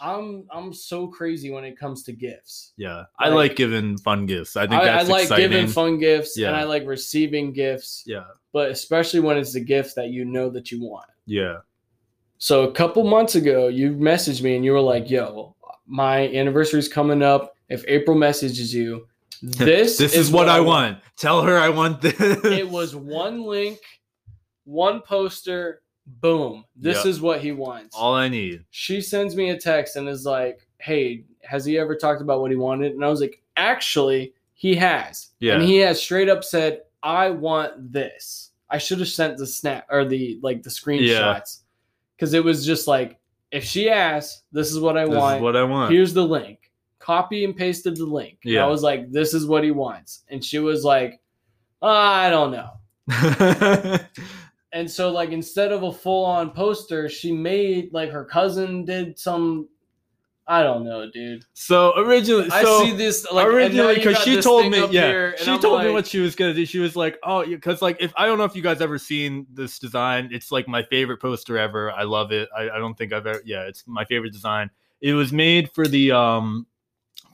I'm so crazy when it comes to gifts. Yeah, I like giving fun gifts. I think that's exciting. I like giving fun gifts, and I like receiving gifts. Yeah. But especially when it's the gift that you know that you want. Yeah. So a couple months ago, you messaged me and you were like, "Yo, my anniversary's coming up. If April messages you, this is what I want. Tell her I want this." It was one link, one poster, boom. This is what he wants. All I need. She sends me a text and is like, "Hey, has he ever talked about what he wanted?" And I was like, "Actually, he has." Yeah. And he has straight up said, "I want this." I should have sent the snap or the screenshots. Because it was just like, if she asks, this is what I want. This is what I want. Here's the link. Copy and pasted the link. Yeah. I was like, "This is what he wants." And she was like, "I don't know." And so like, instead of a full on poster, she made like her cousin did some, I don't know, dude. So originally, because she told me, she told me what she was going to do. She was like, "Oh," because like, if I don't know if you guys ever seen this design, it's like my favorite poster ever. I love it. I don't think I've ever, it's my favorite design. It was made for the,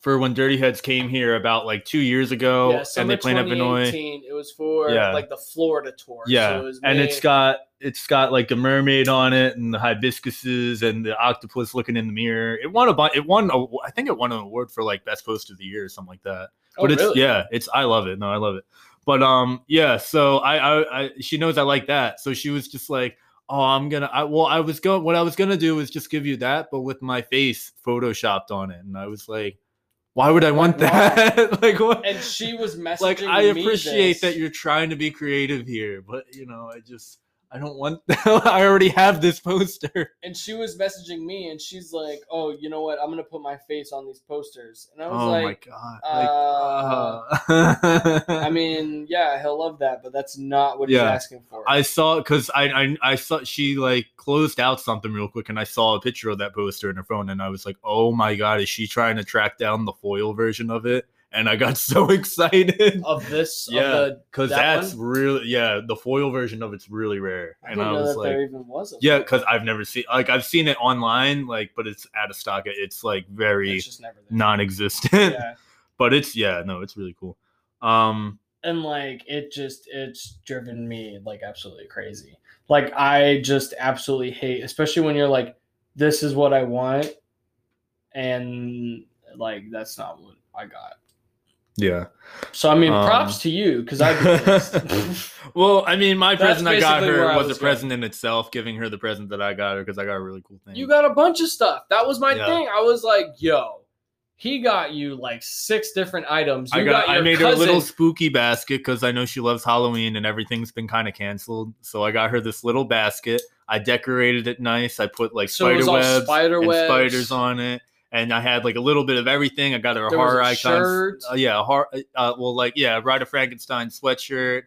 for when Dirty Heads came here about like 2 years ago, and they played at Benoit. It was for like the Florida tour. Yeah, so it was made... and it's got like a mermaid on it, and the hibiscuses, and the octopus looking in the mirror. I think it won an award for like best post of the year or something like that. But I love it. No, I love it. But so I she knows I like that, so she was just like, "Oh, what I was gonna do is just give you that, but with my face photoshopped on it," and I was like, "Why would I want that?" Like, what? And she was messaging like, "I appreciate that you're trying to be creative here, but I don't want that. I already have this poster." And she was messaging me, and she's like, "Oh, you know what? I'm gonna put my face on these posters." And I was like, "Oh my god!" I mean, yeah, he'll love that, but that's not what he's asking for. I saw because I saw she like closed out something real quick, and I saw a picture of that poster in her phone, and I was like, "Oh my god, is she trying to track down the foil version of it?" And I got so excited of this, because that's one? Really, the foil version of it's really rare. I didn't know was that like, there even was because I've never seen like I've seen it online, like, but it's out of stock. It's like very non-existent. Yeah. But it's it's really cool. And like it's driven me like absolutely crazy. Like I just absolutely hate, especially when you're like, "This is what I want," and like that's not what I got. Yeah. So I mean, props to you because I did this. Well, I mean, my present I got her was a present in itself. Giving her the present that I got her because I got a really cool thing. You got a bunch of stuff. That was my thing. I was like, "Yo, he got you like six different items." I made her a little spooky basket because I know she loves Halloween and everything's been kind of canceled. So I got her this little basket. I decorated it nice. I put like spider webs. Spiders on it. And I had like a little bit of everything. I got her a horror icon. Shirt. Ride of Frankenstein sweatshirt.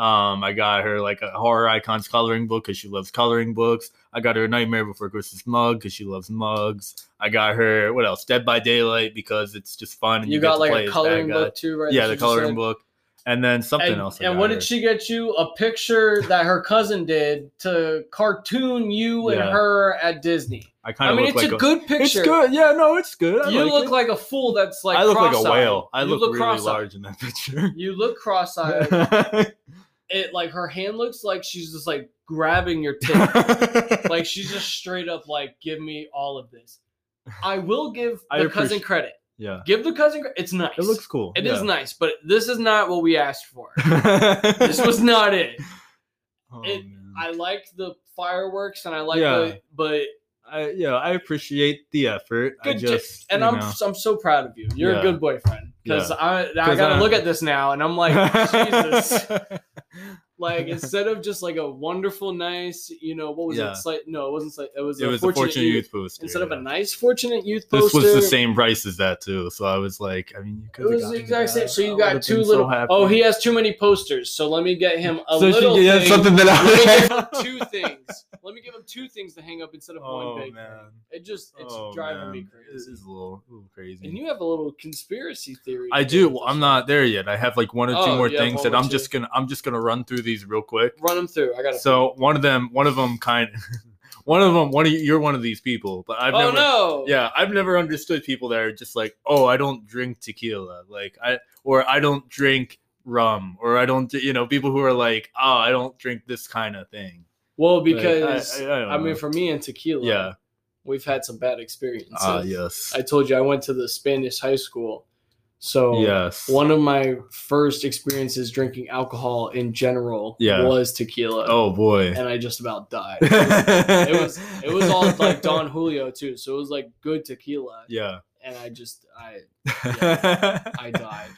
I got her like a Horror Icons coloring book because she loves coloring books. I got her a Nightmare Before Christmas mug because she loves mugs. I got her, what else? Dead by Daylight because it's just fun. And you got like a coloring book too, right? Yeah, the coloring book. And then something else. And what did she get you? A picture that her cousin did to cartoon you and her at Disney. I mean, it's a good picture. It's good. Yeah, no, it's good. You look like a fool that's like I look like a whale. I look really large in that picture. You look cross-eyed. It like her hand looks like she's just like grabbing your tip. Like she's just straight up like, give me all of this. I will give the cousin credit. Yeah. Give the cousin credit. It's nice. It looks cool. It is nice, but this is not what we asked for. This was not it. Oh, I liked the fireworks and I liked the but I appreciate the effort. Good, I just and I'm so proud of you. You're a good boyfriend because I gotta look at this now and I'm like Jesus. Like instead of just like a wonderful, nice, you know, what was it? It was a fortunate youth poster. Instead of a nice fortunate youth poster. This was the same price as that too. So I was like, I mean, you could. It was the exact same. So you got two little. So he has too many posters. So let me get him a little. So she something that I give him two things. Let me give him two things to hang up instead of one big thing. It just it's driving me crazy. This is a little crazy. And you have a little conspiracy theory. I do. Well, I'm not there yet. I have like one or two more things that I'm just gonna run through these real quick. Run them through. I got it. So you're one of these people, but I've I've never understood people that are just like, oh, I don't drink tequila, like I don't drink rum, or I don't, you know, people who are like, oh, I don't drink this kind of thing. Well, because like, I mean, for me and tequila, we've had some bad experiences. Yes. I told you I went to the Spanish high school. So one of my first experiences drinking alcohol in general was tequila. Oh boy. And I just about died. It was all like Don Julio too. So it was like good tequila. Yeah. And I died.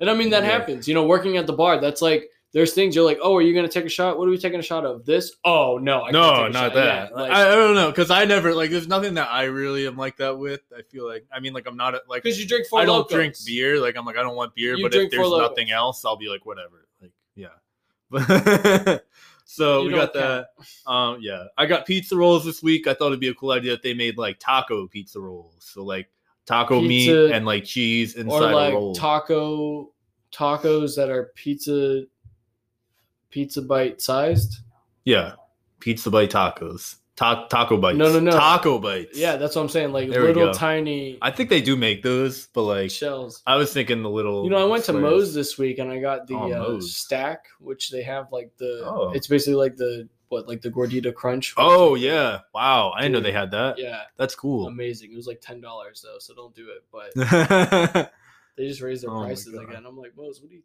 And I mean, that happens, you know, working at the bar, that's like, there's things you're like, oh, are you going to take a shot? What are we taking a shot of? This? Oh, no. I can't take a shot. Yeah, like, I don't know. Because I never, like, there's nothing that I really am like that with. I feel like, I mean, like, I'm not, like. Because you drink Four Locos. I don't drink beer. Like, I'm like, I don't want beer. But if there's nothing else, I'll be like, whatever. Like, yeah. So we got that. I got pizza rolls this week. I thought it'd be a cool idea if they made, like, taco pizza rolls. So, like, taco pizza, meat and, like, cheese inside a roll. Or, like, tacos that are pizza bite sized? Yeah. Pizza bite tacos. Taco bites. No. Taco bites. Yeah, that's what I'm saying. Like there little tiny. I think they do make those, but like. Shells. I was thinking the little. You know, I went to Moe's this week and I got the stack, which they have like the. Oh. It's basically like the. What, like the Gordita Crunch? Oh, yeah. Wow. I didn't know they had that. Yeah. That's cool. Amazing. It was like $10 though, so don't do it. But. They just raised their prices again. I'm like, Moe's, what are you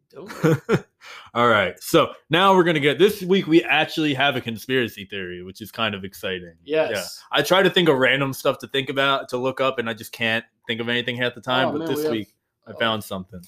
doing? All right. So now we're going to get – this week we actually have a conspiracy theory, which is kind of exciting. Yes. Yeah. I try to think of random stuff to think about, to look up, and I just can't think of anything half the time. This week I found something.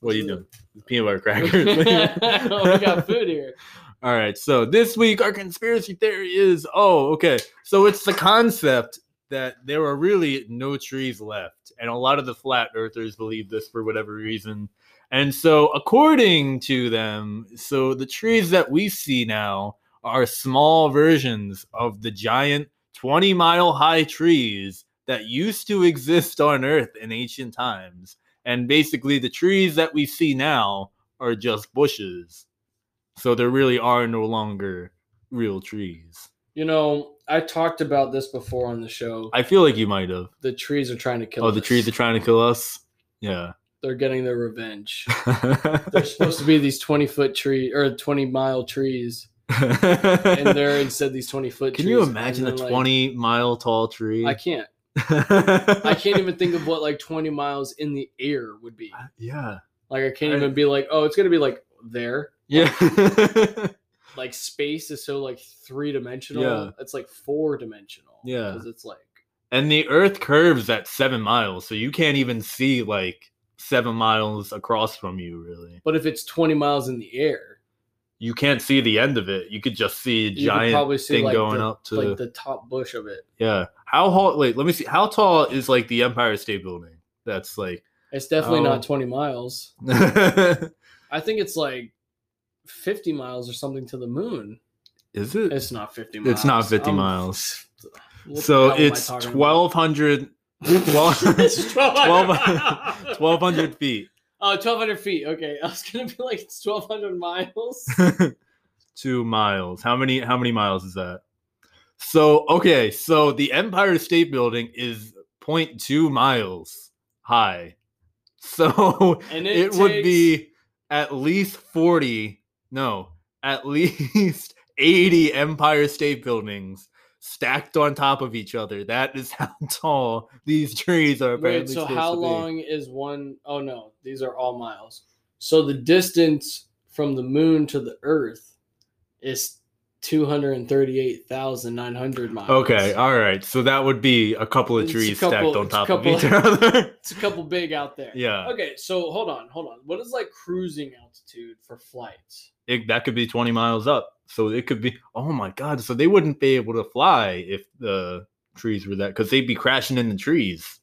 What are you doing? Peanut butter crackers. We got food here. All right. So this week our conspiracy theory is – so it's the concept – that there are really no trees left. And a lot of the flat earthers believe this for whatever reason. And so according to them, so the trees that we see now are small versions of the giant 20-mile high trees that used to exist on Earth in ancient times. And basically the trees that we see now are just bushes. So there really are no longer real trees. You know, I talked about this before on the show. I feel like you might have. The trees are trying to kill us. Oh, the trees are trying to kill us? Yeah. They're getting their revenge. They're supposed to be these 20-foot trees or 20-mile trees. And they're instead these 20-foot trees. Can you imagine a 20-mile like, tall tree? I can't. I can't even think of what like 20 miles in the air would be. Yeah. Like I can't even be like, oh, it's going to be like there. Yeah. Like space is so like 3-dimensional. Yeah. It's like 4-dimensional. Yeah. Because it's like. And the earth curves at 7 miles. So you can't even see like 7 miles across from you really. But if it's 20 miles in the air. You can't see the end of it. You could just see a giant thing like going up to. Like the top bush of it. Yeah. Wait, let me see. How tall is like the Empire State Building? That's like. It's definitely not 20 miles. I think it's like. 50 miles or something to the moon. Is it? It's not 50 miles. It's not 50 miles. So it's 1,200 1,200 feet. Oh, 1,200 feet. Okay. I was going to be like, it's 1,200 miles. 2 miles. How many miles is that? So, okay. So the Empire State Building is 0.2 miles high. So it would be at least 80 Empire State Buildings stacked on top of each other. That is how tall these trees are. Wait, so how long is one? Oh no, these are all miles. So the distance from the moon to the earth is 238,900 miles. Okay, all right. So that would be a couple of trees stacked on top of each other. It's a couple big out there. Yeah. Okay, so hold on. What is like cruising altitude for flights? That could be 20 miles up. So it could be, oh my God. So they wouldn't be able to fly if the trees were that, because they'd be crashing in the trees.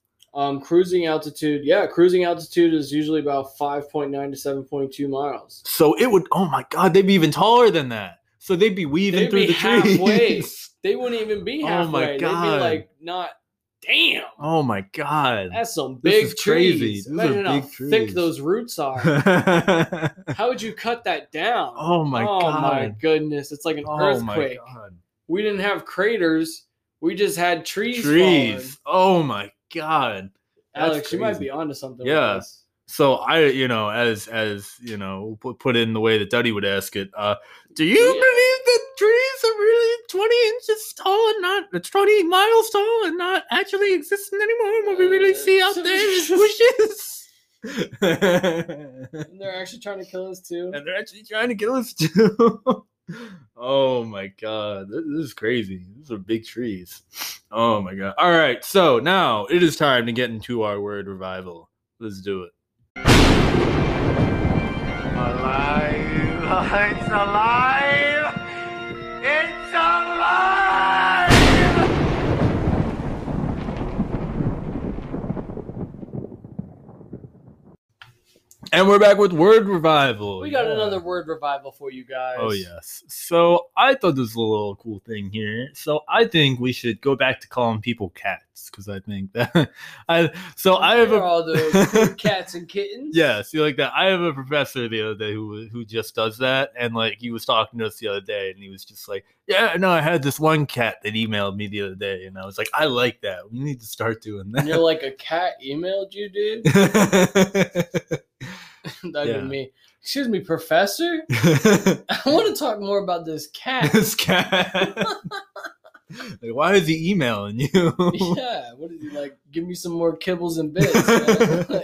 Cruising altitude. Yeah. Cruising altitude is usually about 5.9 to 7.2 miles. So it would, oh my God, they'd be even taller than that. So they'd be weaving through the halfway. Trees. They wouldn't even be halfway. Oh my God. They'd be like, not, damn. Oh my God. That's some big trees. Crazy. Imagine how thick those roots are. How would you cut that down? Oh my God. Oh my goodness. It's like an earthquake. My God. We didn't have craters. We just had trees. Falling. Oh my God. That's Alex, crazy. You might be onto something. Yeah. With this. So I, as put in the way that Duddy would ask it, do you believe that trees are really 20 inches tall and not 20 miles tall and not actually existing anymore? What we really see out there is bushes. And they're actually trying to kill us too. Oh my God, this is crazy. These are big trees. Oh my God. All right, so now it is time to get into our word revival. Let's do it. Alive! It's alive! It's alive! And we're back with Word Revival. We got another Word Revival for you guys. Oh, yes. So I thought this was a little cool thing here. So I think we should go back to calling people cats, because I think that... all those cats and kittens. Yeah, see, like that. I have a professor the other day who just does that, and like he was talking to us the other day, and he was just like, yeah, no, I had this one cat that emailed me the other day, and I was like, I like that. We need to start doing that. And you're like, a cat emailed you, dude? That'd be me. Excuse me, professor? I want to talk more about this cat. Like, why is he emailing you? Yeah, what is he like? Give me some more kibbles and bits.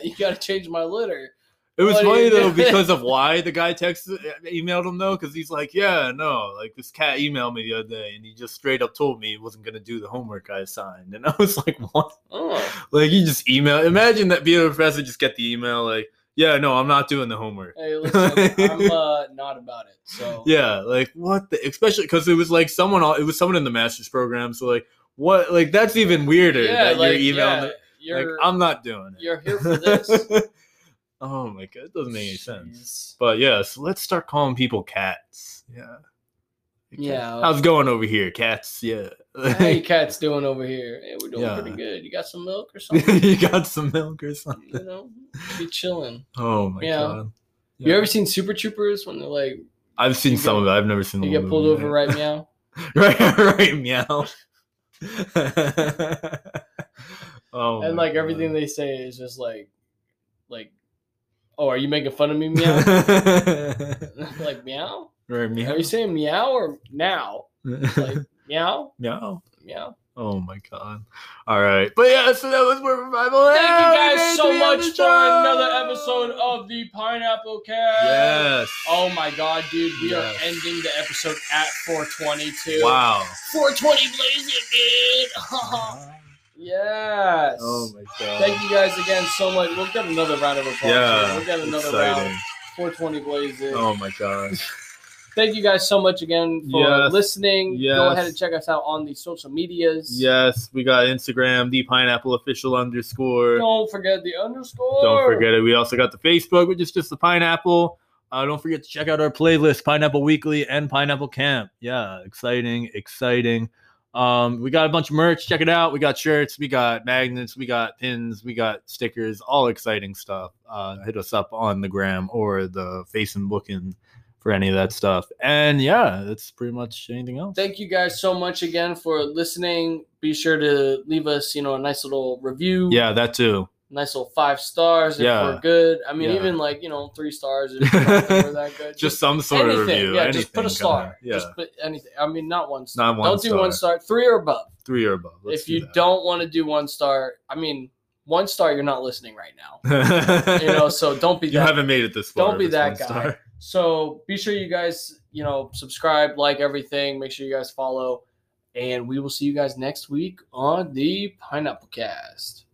You got to change my litter. It was funny though because of why the guy emailed him though, because he's like, yeah, no, like this cat emailed me the other day and he just straight up told me he wasn't gonna do the homework I assigned, and I was like, what? Oh. Like you just email. Imagine that being a professor, just get the email like, yeah, no, I'm not doing the homework. Hey, listen, I'm not about it. So yeah, like what? Especially because it was someone in the master's program. So like what? Like that's even weirder. Yeah, that like you're emailing. Yeah, like I'm not doing it. You're here for this. Oh my God, it doesn't make any sense. But yeah, so let's start calling people cats. Yeah. Yeah. How's it going over here, cats? Yeah. Hey, cats doing over here? Hey, we're doing pretty good. You got some milk or something? You know, be chilling. Oh my God. Yeah. You ever seen Super Troopers when they're like? I've seen some of it. I've never seen. You get pulled over, right? Meow. right, meow. Oh. And like everything they say is just like, oh, are you making fun of me, meow? Like meow. Right, meow. Are you saying meow or now? Like. Meow. Oh my God. All right. But yeah, so that was Word Revival. Thank you guys so much for another episode of the Pineapple Cast. Yes. Oh my God, dude. We are ending the episode at 422. Wow. 420 blazing, dude. Yes. Oh my God. Thank you guys again so much. We'll get another round of applause. Yeah. We'll get another round. 420 blazing. Oh my God. Thank you guys so much again for listening. Yes. Go ahead and check us out on the social medias. Yes, we got Instagram, the Pineapple Official _. Don't forget the underscore. Don't forget it. We also got the Facebook, which is just the Pineapple. Don't forget to check out our playlist, Pineapple Weekly and Pineapple Camp. Yeah, exciting. We got a bunch of merch. Check it out. We got shirts, we got magnets, we got pins, we got stickers, all exciting stuff. Hit us up on the gram or the face and booking for any of that stuff. And yeah, that's pretty much anything else. Thank you guys so much again for listening. Be sure to leave us, a nice little review. Yeah, that too. Nice little 5 stars if we're good. I mean, even 3 stars if we're that good. Just some sort of review. Yeah, just put a star. Yeah. Just put anything. I mean, not 1 star. Don't do 1 star. 3 or above. 3 or above. Let's if you don't want to do 1 star, I mean, 1 star, you're not listening right now. So don't be that. You haven't made it this far. Don't be that guy. Star. So be sure you guys, subscribe, like everything. Make sure you guys follow. And we will see you guys next week on the Pineapple Cast.